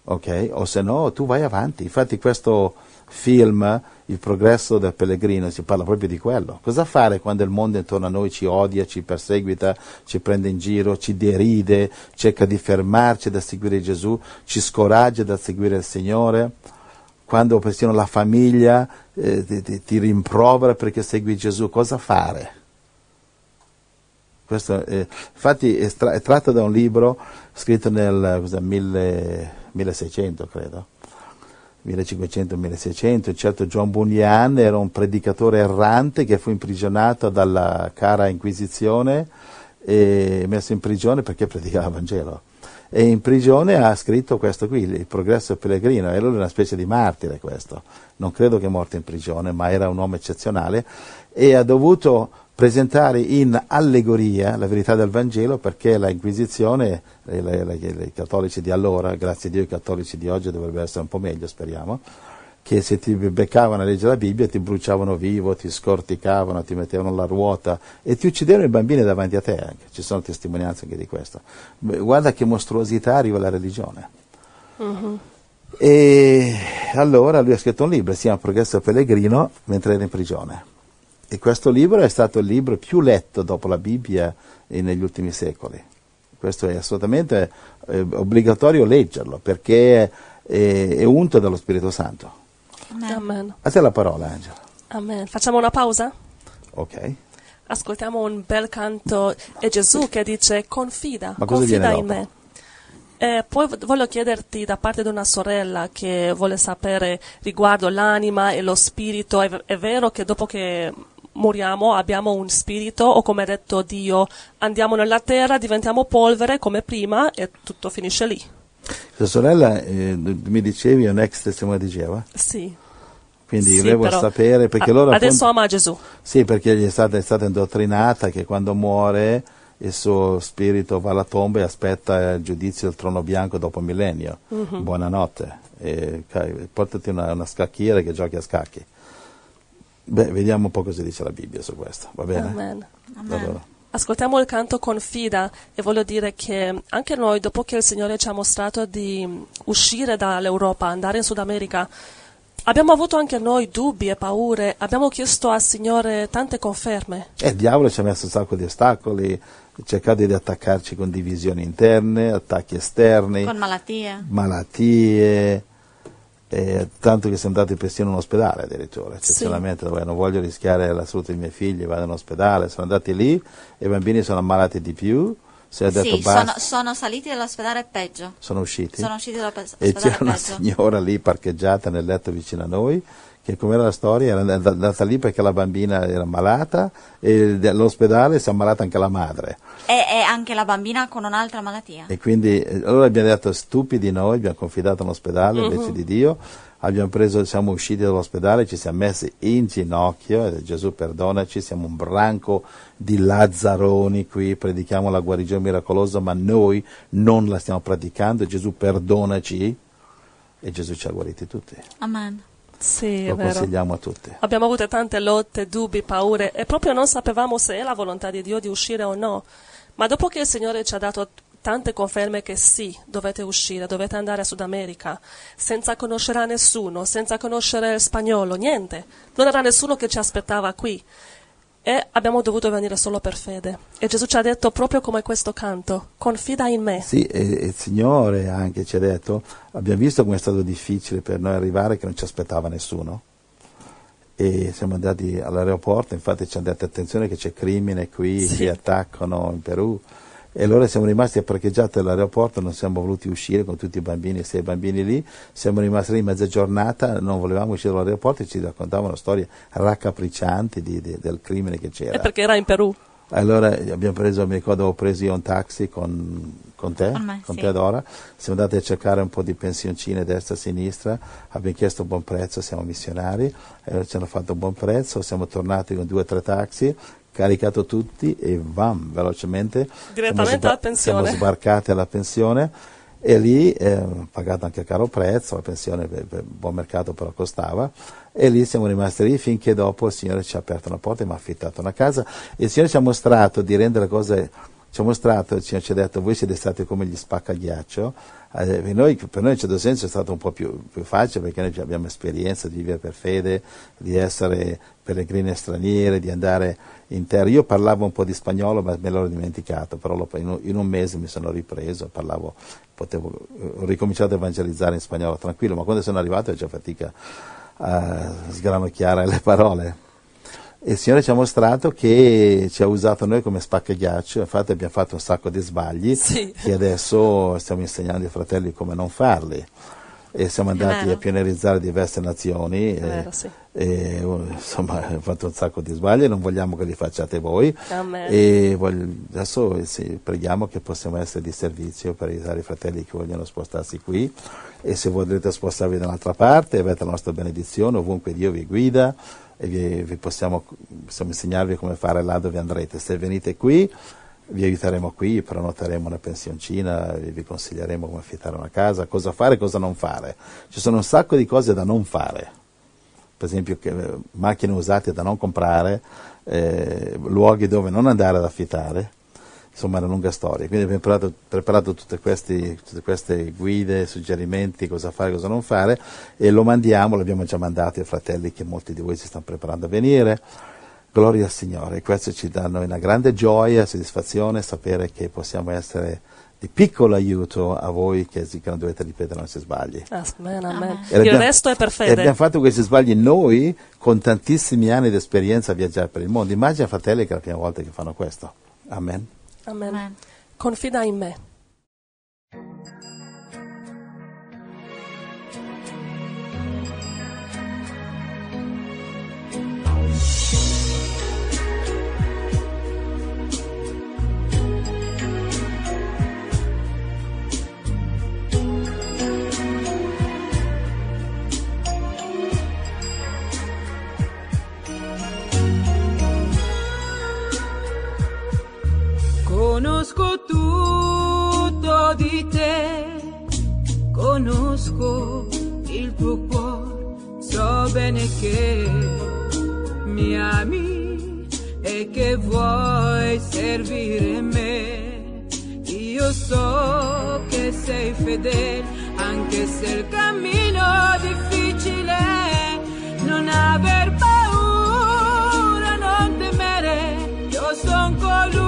ok? O se no tu vai avanti. Infatti questo film, Il Progresso del Pellegrino, si parla proprio di quello. Cosa fare quando il mondo intorno a noi ci odia, ci perseguita, ci prende in giro, ci deride, cerca di fermarci dal seguire Gesù, ci scoraggia dal seguire il Signore, quando persino la famiglia eh, ti, ti rimprovera perché segui Gesù? Cosa fare? Questo eh, infatti è, tra, è tratto da un libro scritto nel cosa, mille, milleseicento credo, millecinquecento milleseicento, il certo John Bunyan era un predicatore errante che fu imprigionato dalla cara Inquisizione e messo in prigione perché predicava il Vangelo, e in prigione ha scritto questo qui, Il Progresso Pellegrino, e lui era una specie di martire questo, non credo che è morto in prigione, ma era un uomo eccezionale e ha dovuto presentare in allegoria la verità del Vangelo perché la Inquisizione, i cattolici di allora, grazie a Dio i cattolici di oggi dovrebbero essere un po' meglio, speriamo, che se ti beccavano a leggere la Bibbia ti bruciavano vivo, ti scorticavano, ti mettevano alla ruota e ti uccidevano i bambini davanti a te anche. Ci sono testimonianze anche di questo. Guarda che mostruosità arriva la religione. Uh-huh. E allora lui ha scritto un libro, si chiama Progresso Pellegrino, mentre era in prigione. E questo libro è stato il libro più letto dopo la Bibbia negli ultimi secoli. Questo è assolutamente eh, obbligatorio leggerlo, perché è, è unto dallo Spirito Santo. Amen. Amen. A te la parola, Angela. Amen. Facciamo una pausa? Ok. ascoltiamo un bel canto, è Gesù che dice confida, confida in me. E poi voglio chiederti da parte di una sorella che vuole sapere riguardo l'anima e lo spirito, è, è vero che dopo che moriamo abbiamo un spirito o come ha detto Dio andiamo nella terra, diventiamo polvere come prima e tutto finisce lì? La sorella eh, mi dicevi è un'ex testimone di Geova? Sì. Quindi sì, devo sapere perché a, loro adesso appunto, ama Gesù. Sì, perché gli è stata, è stata indottrinata che quando muore il suo spirito va alla tomba e aspetta il giudizio del trono bianco dopo un millennio. Mm-hmm. Buonanotte. E, portati una, una scacchiera che giochi a scacchi. Beh, vediamo un po' cosa dice la Bibbia su questo, va bene? Amen. Amen. Allora. Ascoltiamo il canto Confida e voglio dire che anche noi, dopo che il Signore ci ha mostrato di uscire dall'Europa, andare in Sud America, abbiamo avuto anche noi dubbi e paure, abbiamo chiesto al Signore tante conferme. E il diavolo ci ha messo un sacco di ostacoli, cercato di attaccarci con divisioni interne, attacchi esterni, con malattie, malattie eh, tanto che siamo andati persino in un ospedale addirittura, eccezionalmente, sì. Non voglio rischiare la salute dei miei figli, vado in ospedale, sono andati lì e i bambini sono ammalati di più. Si è detto, sì, sono, sono saliti dall'ospedale peggio. Sono usciti. Sono usciti dall'ospedale e c'era una peggio. Signora lì parcheggiata nel letto vicino a noi, che com'era la storia, era andata lì perché la bambina era malata e all'ospedale si è ammalata anche la madre. E, e anche la bambina con un'altra malattia. E quindi allora abbiamo detto stupidi noi, abbiamo confidato in ospedale uh-huh. invece di Dio, abbiamo preso, siamo usciti dall'ospedale, ci siamo messi in ginocchio, e Gesù perdonaci, siamo un branco di lazzaroni qui, predichiamo la guarigione miracolosa, ma noi non la stiamo praticando, Gesù perdonaci, e Gesù ci ha guariti tutti. Amen. Sì, lo è vero. Consigliamo a tutti. Abbiamo avuto tante lotte, dubbi, paure, e proprio non sapevamo se è la volontà di Dio di uscire o no, ma dopo che il Signore ci ha dato tante conferme che sì, dovete uscire, dovete andare a Sud America, senza conoscere nessuno, senza conoscere il spagnolo, niente. Non era nessuno che ci aspettava qui. E abbiamo dovuto venire solo per fede. E Gesù ci ha detto proprio come questo canto, confida in me. Sì, e, e il Signore anche ci ha detto, abbiamo visto come è stato difficile per noi arrivare, che non ci aspettava nessuno. E siamo andati all'aeroporto, infatti ci hanno detto attenzione che c'è crimine qui, sì. Ci attaccano in Perù. E allora siamo rimasti parcheggiati all'aeroporto, non siamo voluti uscire con tutti i bambini e sei bambini lì, siamo rimasti lì mezza giornata, non volevamo uscire dall'aeroporto e ci raccontavano storie raccapriccianti di, di, del crimine che c'era. E perché era in Perù? Allora abbiamo preso, mi ricordo, ho preso io un taxi con, con te, Ormai, con sì. te Dora, siamo andati a cercare un po' di pensioncine destra e sinistra, abbiamo chiesto un buon prezzo, siamo missionari, eh, ci hanno fatto un buon prezzo, siamo tornati con due o tre taxi, caricato tutti e bam, velocemente direttamente sbar- alla pensione. Siamo sbarcati alla pensione e lì eh, pagato anche a caro prezzo, la pensione per, per buon mercato però costava, e lì siamo rimasti lì finché dopo il Signore ci ha aperto una porta e mi ha affittato una casa e il Signore ci ha mostrato di rendere cose, ci ha mostrato, il Signore ci ha detto voi siete stati come gli spaccaghiaccio. Eh, per noi, per noi in certo senso è stato un po' più, più facile perché noi abbiamo esperienza di vivere per fede, di essere pellegrini stranieri, di andare in terra. Io parlavo un po' di spagnolo ma me l'ho dimenticato, però lo, in, un, in un mese mi sono ripreso, parlavo, potevo, ho ricominciato a evangelizzare in spagnolo tranquillo, ma quando sono arrivato ho già fatica a sgranocchiare le parole. E il Signore ci ha mostrato che ci ha usato noi come spaccaghiaccio, infatti abbiamo fatto un sacco di sbagli, sì. Che adesso stiamo insegnando ai fratelli come non farli. E siamo andati a pionierizzare diverse nazioni, vero, e, sì. e, insomma abbiamo fatto un sacco di sbagli, non vogliamo che li facciate voi. Amen. E voglio, adesso sì, preghiamo che possiamo essere di servizio per aiutare i fratelli che vogliono spostarsi qui. E se volete spostarvi da un'altra parte avete la nostra benedizione, ovunque Dio vi guida. E vi, vi possiamo, possiamo insegnarvi come fare là dove andrete. Se venite qui vi aiuteremo qui, prenoteremo una pensioncina, vi consiglieremo come affittare una casa, cosa fare e cosa non fare. Ci sono un sacco di cose da non fare, per esempio che, macchine usate da non comprare, eh, luoghi dove non andare ad affittare, insomma è una lunga storia. Quindi abbiamo preparato, preparato tutte, queste, tutte queste guide, suggerimenti, cosa fare, cosa non fare, e lo mandiamo, l'abbiamo già mandato ai fratelli che molti di voi si stanno preparando a venire. Gloria al Signore, questo ci dà a noi una grande gioia, soddisfazione, sapere che possiamo essere di piccolo aiuto a voi che non dovete ripetere i nostri sbagli. Amen, amen. E il resto è per fede. E abbiamo fatto questi sbagli noi con tantissimi anni di esperienza a viaggiare per il mondo. Immagina, fratelli, che è la prima volta che fanno questo. Amen. Amen. Amen. Confida in me. Conosco tutto di te, conosco il tuo cuore, so bene che mi ami e che vuoi servire me. Io so che sei fedele, anche se il cammino è difficile, non aver paura, non temere, io sono colui.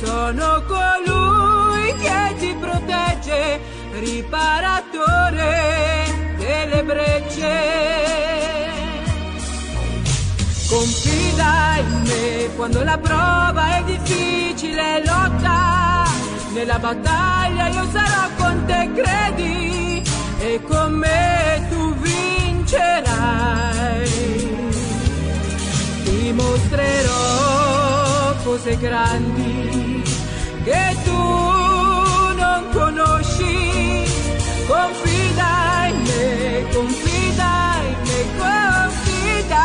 Sono colui che ti protegge, riparatore delle brecce. Confida in me quando la prova è difficile, lotta. Nella battaglia io sarò con te, credi, e con me tu vincerai. Ti mostrerò cose grandi che tu non conosci, confida in me, confida in me, confida,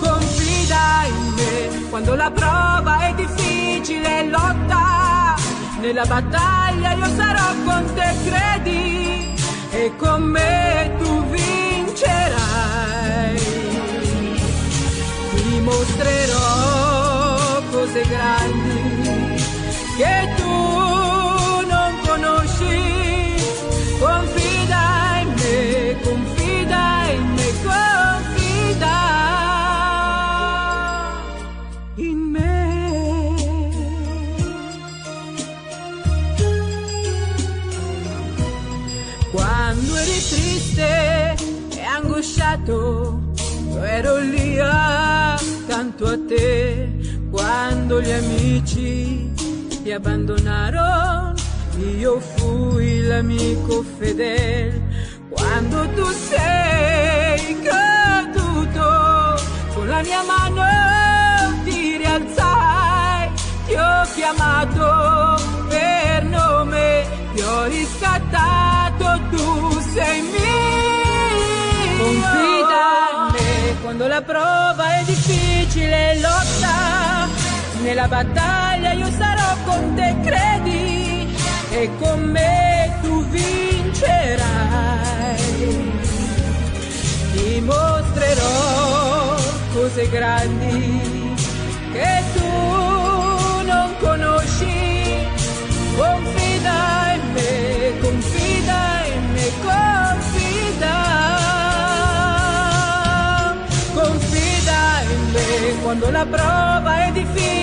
confida in me, quando la prova è difficile, lotta, nella battaglia io sarò con te, credi, e con me tu vincerai, ti mostrerò cose grandi che tu non conosci, confida in me, confida in me, confida in me. Quando eri triste e angosciato, io ero lì accanto a te. Quando gli amici ti abbandonarono, io fui l'amico fedele. Quando tu sei caduto, con la mia mano ti rialzai. Ti ho chiamato per nome, ti ho riscattato, tu sei mio. Confida in me quando la prova è difficile, lotta. Nella battaglia io sarò con te, credi, e con me tu vincerai. Ti mostrerò cose grandi che tu non conosci. Confida in me, confida in me, confida, confida in me quando la prova è difficile.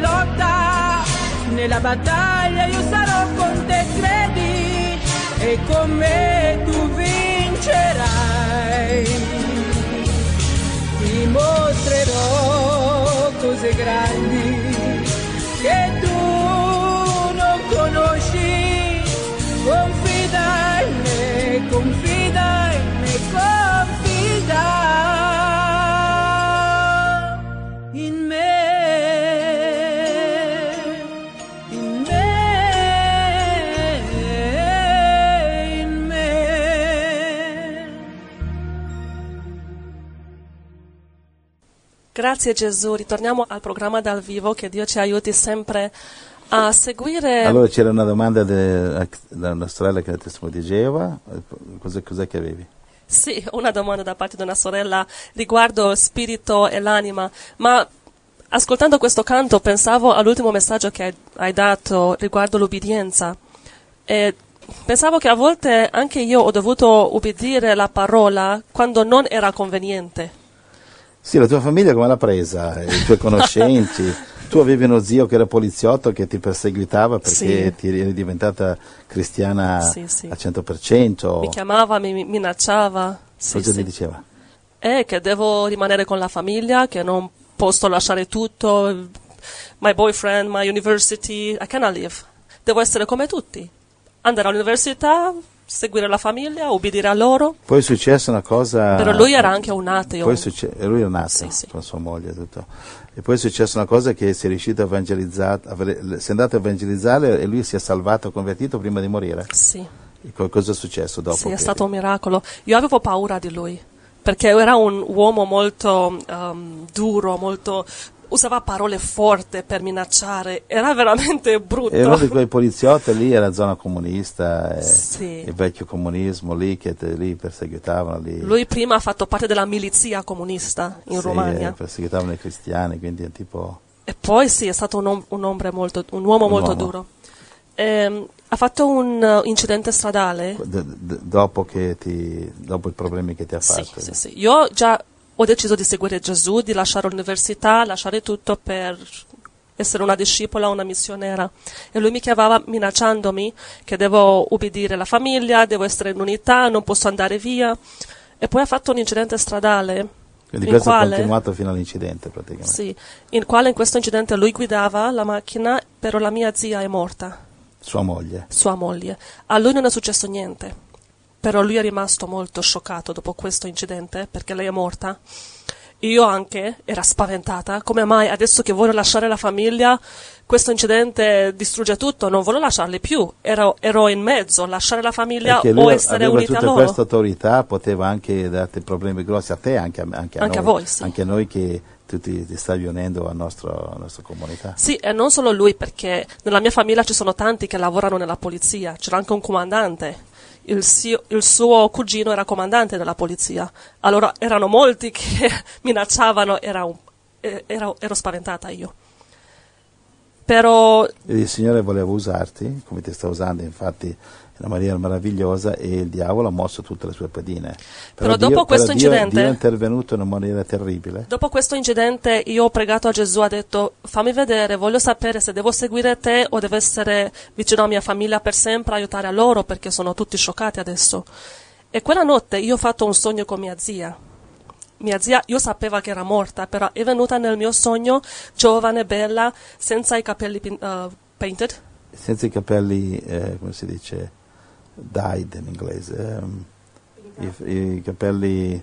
Lotta, nella battaglia io sarò con te, credi, e con me tu vincerai. Ti mostrerò cose grandi che tu non conosci, confida in me, confida in me, confida. Grazie Gesù, ritorniamo al programma dal vivo, che Dio ci aiuti sempre a seguire. Allora c'era una domanda da una sorella che testimoniava, cos'è, cos'è che avevi? Sì, una domanda da parte di una sorella riguardo il spirito e l'anima, ma ascoltando questo canto pensavo all'ultimo messaggio che hai, hai dato riguardo l'obbedienza, e pensavo che a volte anche io ho dovuto obbedire la parola quando non era conveniente. Sì, la tua famiglia come l'ha presa? I tuoi conoscenti? Tu avevi uno zio che era poliziotto che ti perseguitava perché sì. ti eri diventata cristiana sì, sì. al cento per cento? Mi chiamava, mi minacciava. Sì, cosa sì. ti diceva? Eh, che devo rimanere con la famiglia, che non posso lasciare tutto, my boyfriend, my university, I cannot live. Devo essere come tutti, andare all'università, seguire la famiglia, obbedire a loro. Poi è successa una cosa... Però lui era anche un ateo. Poi succe- lui era un ateo, sì, sì. con sua moglie, tutto. E poi è successa una cosa che si è riuscito a evangelizzare, si è andato a evangelizzare e lui si è salvato, convertito prima di morire. Sì. E cosa è successo dopo? Sì, è che... stato un miracolo. Io avevo paura di lui, perché era un uomo molto um, duro, molto... usava parole forti per minacciare, era veramente brutto. E uno di quei poliziotti lì era zona comunista, e, sì. il vecchio comunismo lì che te, lì perseguitavano. Lì. Lui prima ha fatto parte della milizia comunista in sì, Romagna. Perseguitavano i cristiani, quindi è tipo... E poi sì, è stato un, om- un, ombre molto, un uomo un molto uomo. duro. E, ha fatto un incidente stradale. D- d- dopo, che ti, dopo i problemi che ti ha fatto. Sì, sì, sì. Io già... ho deciso di seguire Gesù, di lasciare l'università, lasciare tutto per essere una discipola, una missionera. E lui mi chiamava minacciandomi che devo obbedire alla famiglia, devo essere in unità, non posso andare via. E poi ha fatto un incidente stradale. Quindi in questo quale, è continuato fino all'incidente praticamente. Sì, in quale in questo incidente lui guidava la macchina, però la mia zia è morta. Sua moglie? Sua moglie. A lui non è successo niente. Però lui è rimasto molto scioccato dopo questo incidente, perché lei è morta. Io anche, era spaventata, come mai adesso che voglio lasciare la famiglia, questo incidente distrugge tutto, non voglio lasciarli più, ero, ero in mezzo, lasciare la famiglia o essere unita a loro. Perché questa autorità poteva anche darti problemi grossi a te, anche a, anche a anche noi, a voi, sì. anche a noi che... tu ti, ti stavi unendo al nostro, alla nostra comunità. Sì, e non solo lui, perché nella mia famiglia ci sono tanti che lavorano nella polizia, c'era anche un comandante, il, si, il suo cugino era comandante della polizia, allora erano molti che minacciavano, era un, era, ero spaventata io. Però... Il Signore voleva usarti, come ti sta usando infatti... una maniera meravigliosa e il diavolo ha mosso tutte le sue pedine. Però, però dopo Dio, questo però incidente Dio, Dio è intervenuto in una maniera terribile. Dopo questo incidente io ho pregato a Gesù, ho detto fammi vedere, voglio sapere se devo seguire te o devo essere vicino a mia famiglia per sempre, aiutare a loro perché sono tutti scioccati adesso. E quella notte io ho fatto un sogno con mia zia. Mia zia, io sapeva che era morta, però è venuta nel mio sogno giovane, bella, senza i capelli uh, painted. Senza i capelli, eh, come si dice... dyed in inglese, um, i, i capelli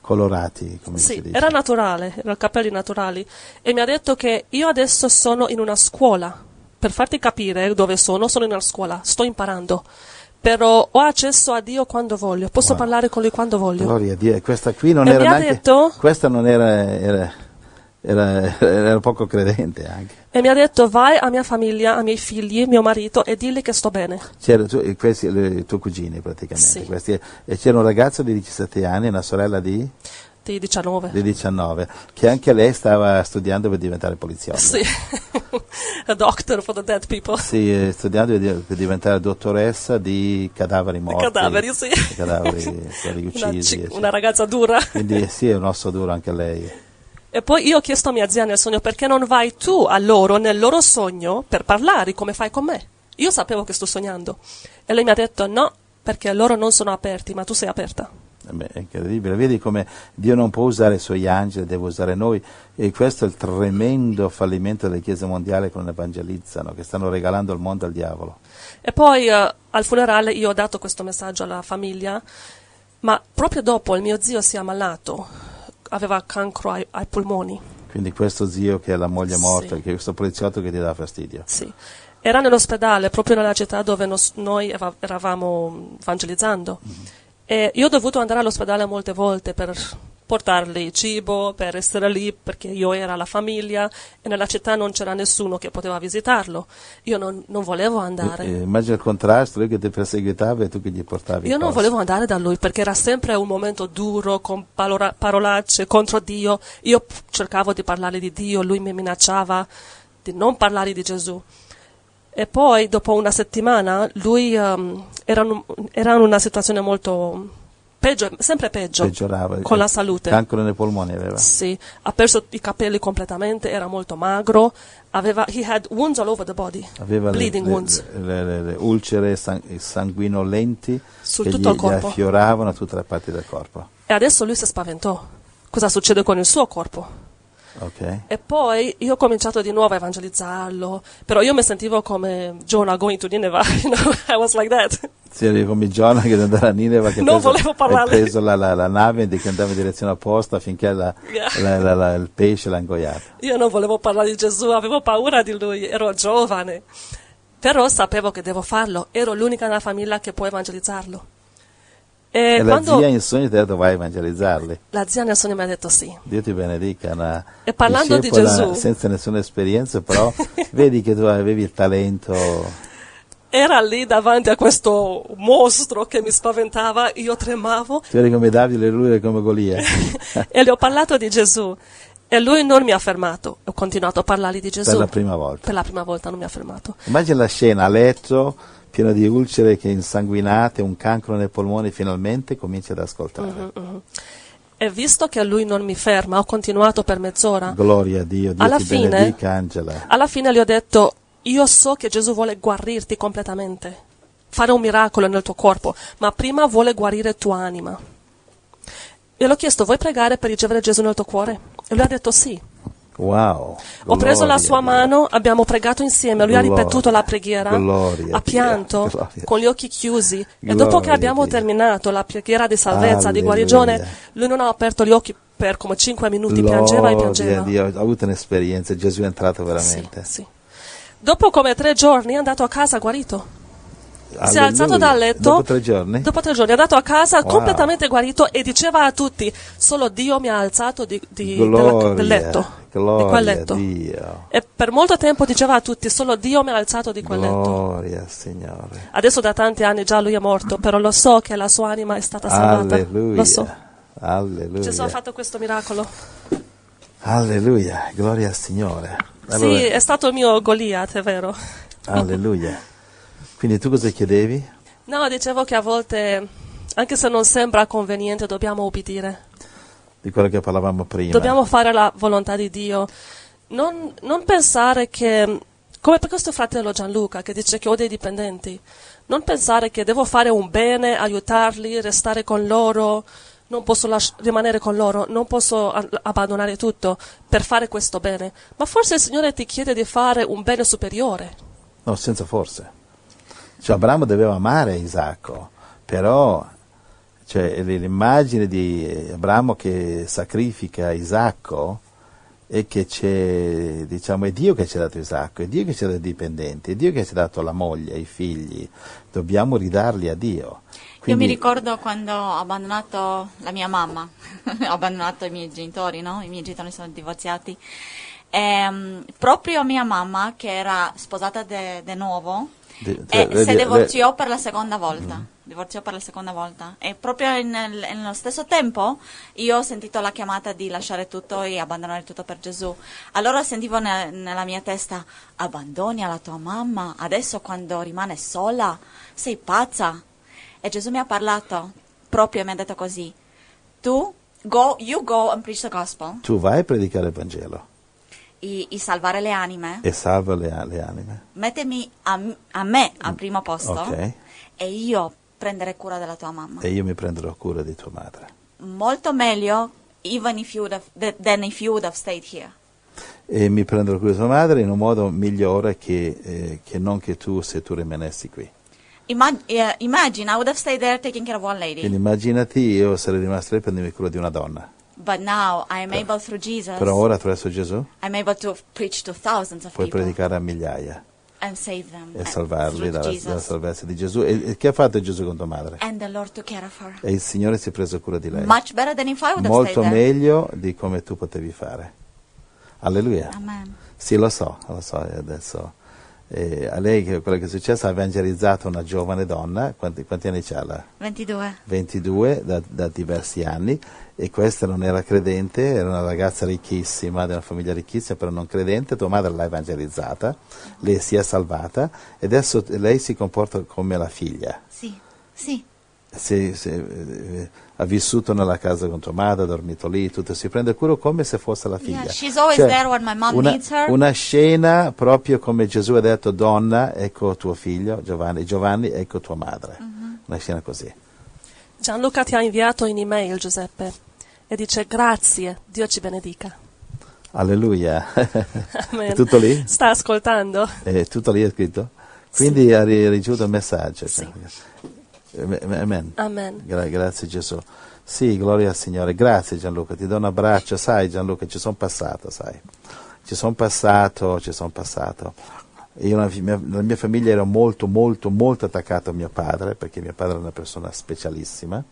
colorati, come sì, si dice. Era naturale, erano capelli naturali e mi ha detto che io adesso sono in una scuola, per farti capire dove sono, sono in una scuola, sto imparando, però ho accesso a Dio quando voglio, posso wow. parlare con Lui quando voglio. Gloria a Dio, questa qui non e era neanche, detto, questa non era... era Era, era poco credente anche. E mi ha detto vai a mia famiglia, a miei figli, mio marito e dilli che sto bene. C'era tu, questi i tuoi cugini praticamente sì. questi, e c'era un ragazzo di diciassette anni, una sorella di? Di diciannove. Di diciannove, che anche lei stava studiando per diventare poliziotta. Sì, a doctor for the dead people. Sì, studiando per diventare dottoressa di cadaveri morti. Di cadaveri, sì. Di cadaveri stati uccisi. Una, una ragazza dura. Quindi sì, è un osso duro anche lei. E poi io ho chiesto a mia zia nel sogno perché non vai tu a loro nel loro sogno per parlare come fai con me. Io sapevo che sto sognando. E lei mi ha detto no, perché loro non sono aperti, ma tu sei aperta. Beh, è incredibile, vedi come Dio non può usare i suoi angeli, deve usare noi. E questo è il tremendo fallimento delle chiese mondiali che non evangelizzano, che stanno regalando il mondo al diavolo. E poi eh, al funerale io ho dato questo messaggio alla famiglia, ma proprio dopo il mio zio si è ammalato. Aveva cancro ai, ai polmoni. Quindi questo zio che è la moglie morta, sì. che è questo poliziotto che ti dà fastidio. Sì, era nell'ospedale, proprio nella città dove nos, noi eravamo evangelizzando. Mm-hmm. E io ho dovuto andare all'ospedale molte volte per portargli cibo, per essere lì, perché io era la famiglia e nella città non c'era nessuno che poteva visitarlo. Io non, non volevo andare. E, immagino il contrasto, lui che ti perseguitava e tu che gli portavi. Io non posto. volevo andare da lui perché era sempre un momento duro, con palora, parolacce contro Dio. Io cercavo di parlare di Dio, lui mi minacciava di non parlare di Gesù. E poi dopo una settimana lui um, era, un, era in una situazione molto peggio, sempre peggio, peggiorava, con la salute. Cancro nei polmoni aveva. Sì, ha perso i capelli completamente, era molto magro, aveva he had wounds all over the body, aveva bleeding le, wounds. Le, le, le ulcere sanguinolenti su che tutto gli, il corpo. Gli affioravano a tutte le parti del corpo. E adesso lui si spaventò. Cosa succede con il suo corpo? Okay. E poi io ho cominciato di nuovo a evangelizzarlo, però io mi sentivo come Jonah going to Nineveh, you know? I was like that. Sì, eri come Jonah che deve andare a Nineveh, che non preso, volevo parlare. Ha preso la, la, la nave che andava in direzione opposta finché la, yeah. la, la, la, il pesce l'ha ingoiato. Io non volevo parlare di Gesù, avevo paura di lui, ero giovane, però sapevo che devo farlo, ero l'unica nella famiglia che può evangelizzarlo. E, e la zia in sogno ti ha detto vai a evangelizzarli. La zia nel sogno mi ha detto sì. Dio ti benedica. Una e parlando di Gesù. Senza nessuna esperienza, però vedi che tu avevi il talento. Era lì davanti a questo mostro che mi spaventava, io tremavo. Tu eri come Davide e lui era come Golia. E le ho parlato di Gesù. E lui non mi ha fermato, ho continuato a parlargli di Gesù. Per la prima volta. Per la prima volta non mi ha fermato. Immagina la scena, a letto, pieno di ulcere che insanguinate, un cancro nei polmoni, finalmente comincia ad ascoltare. Mm-hmm, mm-hmm. E visto che lui non mi ferma, ho continuato per mezz'ora. Gloria a Dio, Dio alla ti fine, benedica, Angela. Alla fine gli ho detto, io so che Gesù vuole guarirti completamente, fare un miracolo nel tuo corpo, ma prima vuole guarire tua anima. E l'ho chiesto, vuoi pregare per ricevere Gesù nel tuo cuore? E lui ha detto sì. Wow, ho preso la sua mano, abbiamo pregato insieme, lui gloria, ha ripetuto la preghiera, gloria, ha pianto gloria, con gli occhi chiusi gloria, e dopo che abbiamo terminato la preghiera di salvezza, alleluia, di guarigione, lui non ha aperto gli occhi per come cinque minuti, gloria, piangeva e piangeva. Dio, ho avuto un'esperienza, Gesù è entrato veramente. Sì, sì. Dopo come tre giorni è andato a casa guarito. Alleluia. Si è alzato dal letto dopo tre giorni, dopo tre giorni è andato a casa, wow, completamente guarito, e diceva a tutti, solo Dio mi ha alzato di, di, gloria, della, del letto, gloria, di quel letto. Dio. E per molto tempo diceva a tutti, solo Dio mi ha alzato di quel gloria, letto. Signore. Adesso da tanti anni già lui è morto, però lo so che la sua anima è stata salvata. Alleluia. Lo so. Alleluia. Gesù ha fatto questo miracolo. Alleluia, gloria al Signore. Alleluia. Sì, è stato il mio Goliat, è vero. Alleluia. Quindi tu cosa chiedevi? No, dicevo che a volte, anche se non sembra conveniente, dobbiamo obbedire. Di quello che parlavamo prima. Dobbiamo fare la volontà di Dio. Non, non pensare che, come per questo fratello Gianluca, che dice che odia i dipendenti, non pensare che devo fare un bene, aiutarli, restare con loro, non posso lasci- rimanere con loro, non posso a- abbandonare tutto per fare questo bene. Ma forse il Signore ti chiede di fare un bene superiore. No, senza forse. Cioè, Abramo doveva amare Isacco, però cioè, l'immagine di Abramo che sacrifica Isacco e che c'è, diciamo, è Dio che ci ha dato Isacco, è Dio che ci ha dato i dipendenti, è Dio che ci ha dato la moglie, i figli, dobbiamo ridarli a Dio. Quindi, io mi ricordo quando ho abbandonato la mia mamma, ho abbandonato i miei genitori, no? I miei genitori sono divorziati, e, um, proprio mia mamma che era sposata di nuovo, Di, cioè, e si divorziò le... per la seconda volta mm. divorziò per la seconda volta e proprio in, nello stesso tempo io ho sentito la chiamata di lasciare tutto e abbandonare tutto per Gesù. Allora sentivo ne, nella mia testa, abbandoni alla tua mamma adesso quando rimane sola, sei pazza. E Gesù mi ha parlato proprio e mi ha detto così, tu go, you go and preach the gospel, tu vai a predicare il Vangelo e, e salvare le anime e salva le, le anime, mettimi a, a me al primo posto, okay, e io prenderò cura della tua mamma e io mi prenderò cura di tua madre, molto meglio even if you would have, than if you would have stayed here, e mi prenderò cura di tua madre in un modo migliore che, eh, che non che tu se tu rimanessi qui. Imag- uh, imagine I would have stayed there taking care of one lady, quindi immaginati io sarei rimasto lì per prendermi cura di una donna. But now I am per, able through Jesus. Però ora attraverso Gesù I'm able to preach to thousands of puoi people. Predicare a migliaia and save them e salvarli dalla, dalla salvezza di Gesù. E, e che ha fatto Gesù con tua madre? And the Lord took care of her. E il Signore si è preso cura di lei. Much better than if I would have molto stayed meglio there. Di come tu potevi fare. Alleluia. Amen. Sì, lo so, lo so adesso. Eh, a lei che, quello che è successo, ha evangelizzato una giovane donna, quanti, quanti anni c'ha? La? ventidue ventidue da, da diversi anni, e questa non era credente, era una ragazza ricchissima, di una famiglia ricchissima, però non credente, tua madre l'ha evangelizzata, lei si è salvata e adesso lei si comporta come la figlia. Sì, sì. se, se, eh, ha vissuto nella casa con tua madre, ha dormito lì, tutto, si prende cura come se fosse la figlia. Yeah, cioè, una, una scena proprio come Gesù ha detto, donna, ecco tuo figlio, Giovanni, Giovanni, ecco tua madre. Mm-hmm. Una scena così. Gianluca ti ha inviato in email, Giuseppe, e dice grazie, Dio ci benedica. Alleluia. È tutto lì? Sta ascoltando. È tutto lì, è scritto? Quindi sì. Ha ricevuto il messaggio. Sì. Amen. Amen. Gra- grazie Gesù. Sì, gloria al Signore. Grazie Gianluca, ti do un abbraccio. Sai Gianluca, ci sono passato, sai. Ci sono passato, ci sono passato. Io, la mia, la mia famiglia era molto, molto, molto attaccata a mio padre, perché mio padre era una persona specialissima,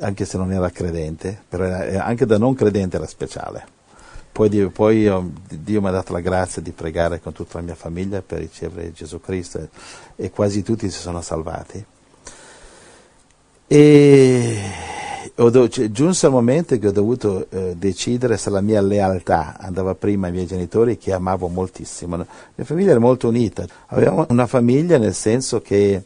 anche se non era credente, però era, anche da non credente era speciale. Poi, Dio, poi io, Dio mi ha dato la grazia di pregare con tutta la mia famiglia per ricevere Gesù Cristo e, e quasi tutti si sono salvati. E ho do, cioè, giunse il momento che ho dovuto eh, decidere se la mia lealtà andava prima ai miei genitori, che amavo moltissimo. La mia famiglia era molto unita, avevamo una famiglia nel senso che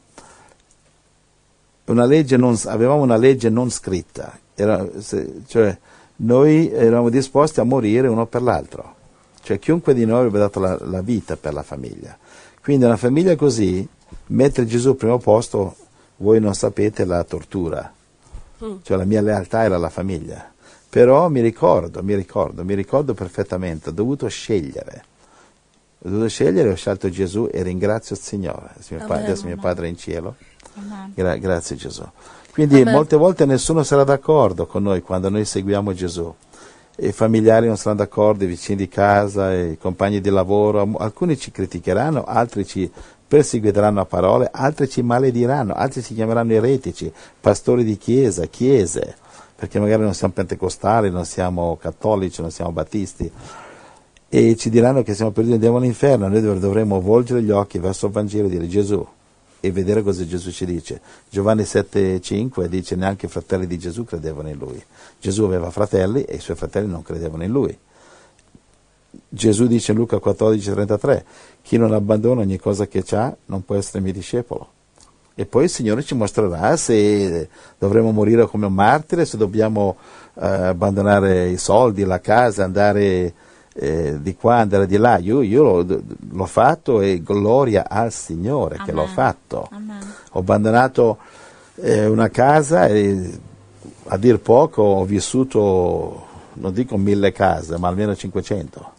una legge non, avevamo una legge non scritta, era, se, cioè noi eravamo disposti a morire uno per l'altro, cioè chiunque di noi avrebbe dato la, la vita per la famiglia. Quindi una famiglia così, mettere Gesù al primo posto, voi non sapete la tortura, mm. cioè la mia lealtà era la famiglia. Però mi ricordo, mi ricordo, mi ricordo perfettamente, ho dovuto scegliere, ho dovuto scegliere, ho scelto Gesù e ringrazio il Signore, il mio pa- adesso mio Padre è in cielo, Gra- grazie Gesù. Quindi Amen. Molte volte nessuno sarà d'accordo con noi quando noi seguiamo Gesù. I familiari non saranno d'accordo, i vicini di casa, i compagni di lavoro, alcuni ci criticheranno, altri ci perseguiteranno a parole, altri ci malediranno, altri ci chiameranno eretici, pastori di chiesa, chiese, perché magari non siamo pentecostali, non siamo cattolici, non siamo battisti, e ci diranno che siamo perduti, andiamo all'inferno. Noi dovremmo volgere gli occhi verso il Vangelo e dire Gesù, e vedere cosa Gesù ci dice. Giovanni sette cinque dice neanche i fratelli di Gesù credevano in lui. Gesù aveva fratelli e i suoi fratelli non credevano in lui. Gesù dice in Luca quattordici trentatré chi non abbandona ogni cosa che ha non può essere mio discepolo. E poi il Signore ci mostrerà se dovremo morire come un martire, se dobbiamo eh, abbandonare i soldi, la casa, andare Eh, di qua, andare di là. Io, io l'ho, l'ho fatto e gloria al Signore. Amen. Che l'ho fatto. Amen. Ho abbandonato eh, una casa e a dir poco ho vissuto, non dico mille case, ma almeno cinquecento.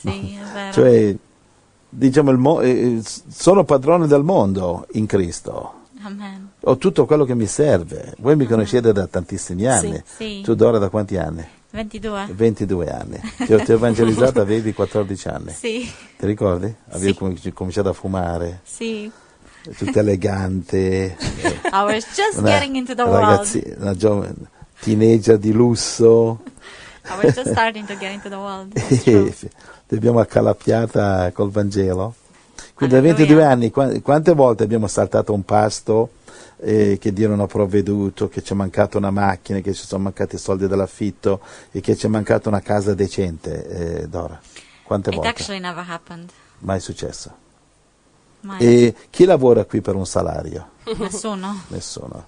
Sì, è vero. Cioè, diciamo, il mo- eh, sono padrone del mondo in Cristo. Amen. Ho tutto quello che mi serve. Voi mi Amen. Conoscete da tantissimi anni. Sì, sì. Tu Dora da quanti anni? ventidue ventidue anni. Ti ho evangelizzato, avevi quattordici anni. Sì. Ti ricordi? Avevi sì. com- cominciato a fumare. Sì. Tutta elegante. I was just una getting into the ragazzi- world. Una giovane teenager di lusso. I was just starting to get into the world. L'abbiamo accalappiata col Vangelo. Quindi da ventidue anni, qu- quante volte abbiamo saltato un pasto? Eh, che Dio non ha provveduto, che ci è mancata una macchina, che ci sono mancati i soldi dell'affitto e che ci è mancata una casa decente, eh, Dora. Quante It volte? Actually never happened. Mai successo. Mai. E chi lavora qui per un salario? Nessuno. Nessuno.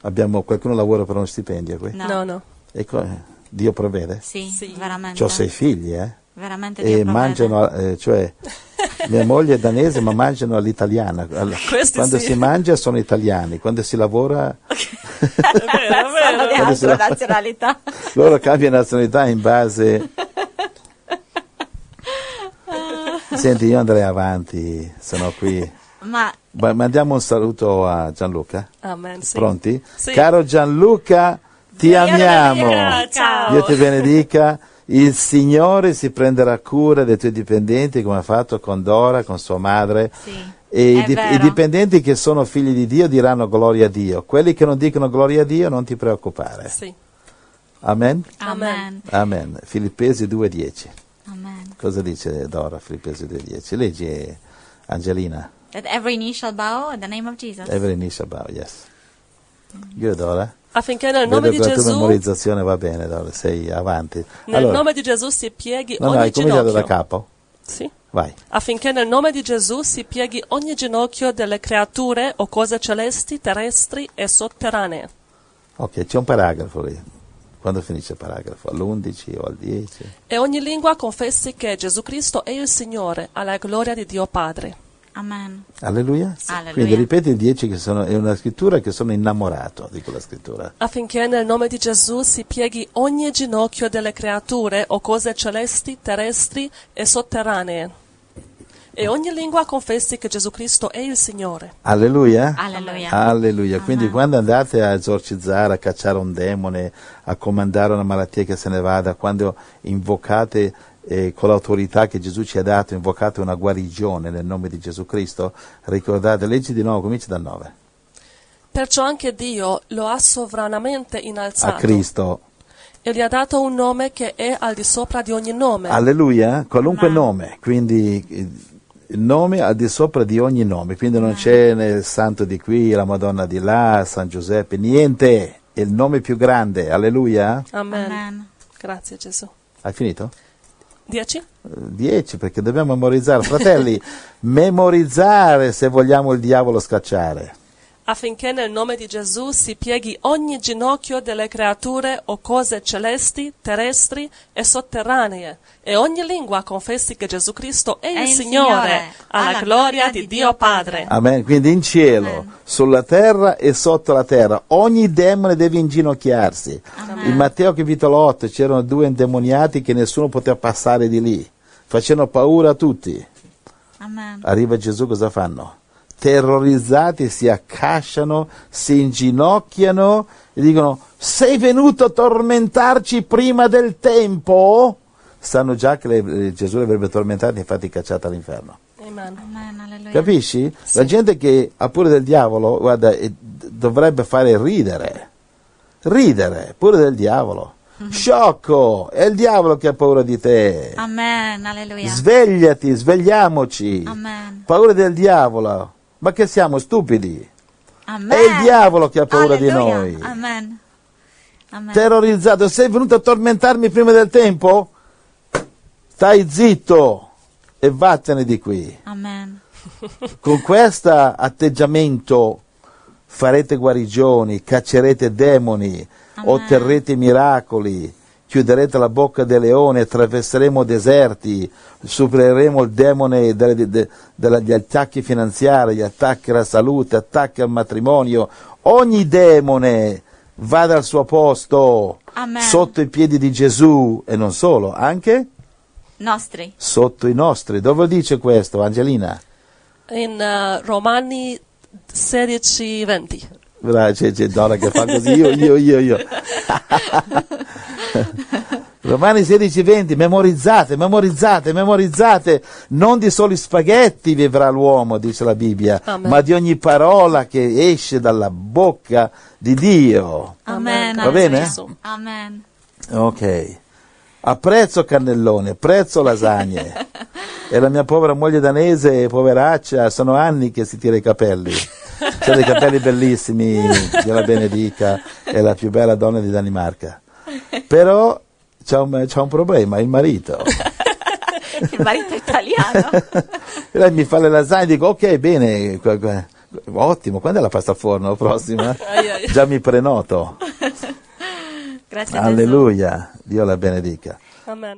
Abbiamo, qualcuno lavora per uno stipendio qui? No, no. no. E co- Dio provvede? Sì, sì. veramente. C'ho sei figli, eh? Veramente Dio e provvede. Mangiano, eh, cioè... Mia moglie è danese ma mangiano all'italiana. Questi quando sì. si mangia sono italiani, quando si lavora sono di altra nazionalità. Loro cambiano nazionalità in base. Senti, io andrei avanti, sono qui. Ma mandiamo un saluto a Gianluca. Amen, sì. Pronti? Sì. Caro Gianluca, ti Dio amiamo. Ciao. Dio ti benedica. Il Signore si prenderà cura dei tuoi dipendenti, come ha fatto con Dora, con sua madre. Sì, e i, dip- i dipendenti che sono figli di Dio diranno gloria a Dio. Quelli che non dicono gloria a Dio, non ti preoccupare. Sì. Amen? Amen. Amen. Filippesi due dieci. Amen. Cosa dice Dora, Filippesi due dieci? Leggi, Angelina. That every knee shall bow in the name of Jesus. Every knee shall bow, yes. Io Dora? Affinché nel nome di Gesù. La tua memorizzazione va bene, Dora, sei avanti. Nel allora, nome di Gesù si pieghi no, ogni no, ginocchio. No, hai cominciato da capo? Sì. Vai. Affinché nel nome di Gesù si pieghi ogni ginocchio delle creature o cose celesti, terrestri e sotterranee. Ok, c'è un paragrafo lì. Quando finisce il paragrafo? all'undici o al dieci? E ogni lingua confessi che Gesù Cristo è il Signore, alla gloria di Dio Padre. Amen. Alleluia. Sì. Alleluia. Quindi ripeti i dieci, che sono, è una scrittura che sono innamorato di quella scrittura. Affinché nel nome di Gesù si pieghi ogni ginocchio delle creature o cose celesti, terrestri e sotterranee. E ogni lingua confessi che Gesù Cristo è il Signore. Alleluia. Alleluia. Alleluia. Quindi Amen. Quando andate a esorcizzare, a cacciare un demone, a comandare una malattia che se ne vada, quando invocate... E con l'autorità che Gesù ci ha dato, invocate una guarigione nel nome di Gesù Cristo, ricordate, leggi di nuovo, comincia dal nove. Perciò anche Dio lo ha sovranamente innalzato a Cristo e gli ha dato un nome che è al di sopra di ogni nome. Alleluia, qualunque no. nome, quindi il nome al di sopra di ogni nome, quindi non no. c'è il santo di qui, la Madonna di là, San Giuseppe, niente, è il nome più grande. Alleluia. Amen, Amen. Grazie Gesù. Hai finito? Dieci? Dieci, perché dobbiamo memorizzare. Fratelli, memorizzare se vogliamo il diavolo scacciare. Affinché nel nome di Gesù si pieghi ogni ginocchio delle creature o cose celesti, terrestri e sotterranee, e ogni lingua confessi che Gesù Cristo è, è il Signore, Signore alla, alla gloria, gloria di Dio Padre. Amen. Quindi in cielo, Amen. Sulla terra e sotto la terra, ogni demone deve inginocchiarsi. Amen. In Matteo capitolo otto c'erano due indemoniati che nessuno poteva passare di lì, facevano paura a tutti. Amen. Arriva Gesù, cosa fanno? Terrorizzati, si accasciano, si inginocchiano e dicono: sei venuto a tormentarci prima del tempo? Sanno già che le, Gesù li avrebbe tormentati, infatti cacciati all'inferno. Amen. Amen, alleluia. Capisci? Sì. La gente che ha pure del diavolo, guarda, dovrebbe fare ridere, ridere pure del diavolo. Mm-hmm. Sciocco, è il diavolo che ha paura di te. Amen, alleluia. Svegliati, svegliamoci. Amen. Paura del diavolo. Ma che siamo stupidi? Amen. È il diavolo che ha paura Alleluia. Di noi. Amen. Amen. Terrorizzato, sei venuto a tormentarmi prima del tempo? Stai zitto e vattene di qui. Amen. Con questo atteggiamento farete guarigioni, caccerete demoni, Amen. Otterrete miracoli, chiuderete la bocca del leone, attraverseremo deserti, supereremo il demone delle, de, de, degli attacchi finanziari, gli attacchi alla salute, attacchi al matrimonio. Ogni demone vada al suo posto, Amen. Sotto i piedi di Gesù, e non solo, anche nostri. Sotto i nostri. Dove dice questo, Angelina? In uh, Romani sedici venti. Brava, c'è, c'è Dora che fa così, io, io, io, io. Romani sedici venti, memorizzate, memorizzate, memorizzate, non di soli spaghetti vivrà l'uomo, dice la Bibbia, Amen. Ma di ogni parola che esce dalla bocca di Dio. Amen. Va bene? Amen. Ok. Apprezzo cannellone, apprezzo lasagne. E la mia povera moglie danese, poveraccia, sono anni che si tira i capelli. C'ha dei capelli bellissimi, Dio la benedica, è la più bella donna di Danimarca. Però c'ha un, c'ha un problema, il marito. Il marito italiano. E lei mi fa le lasagne, dico ok, bene, ottimo, quando è la pasta al forno prossima? Già mi prenoto. Grazie. Alleluia, Dio la benedica. Amen.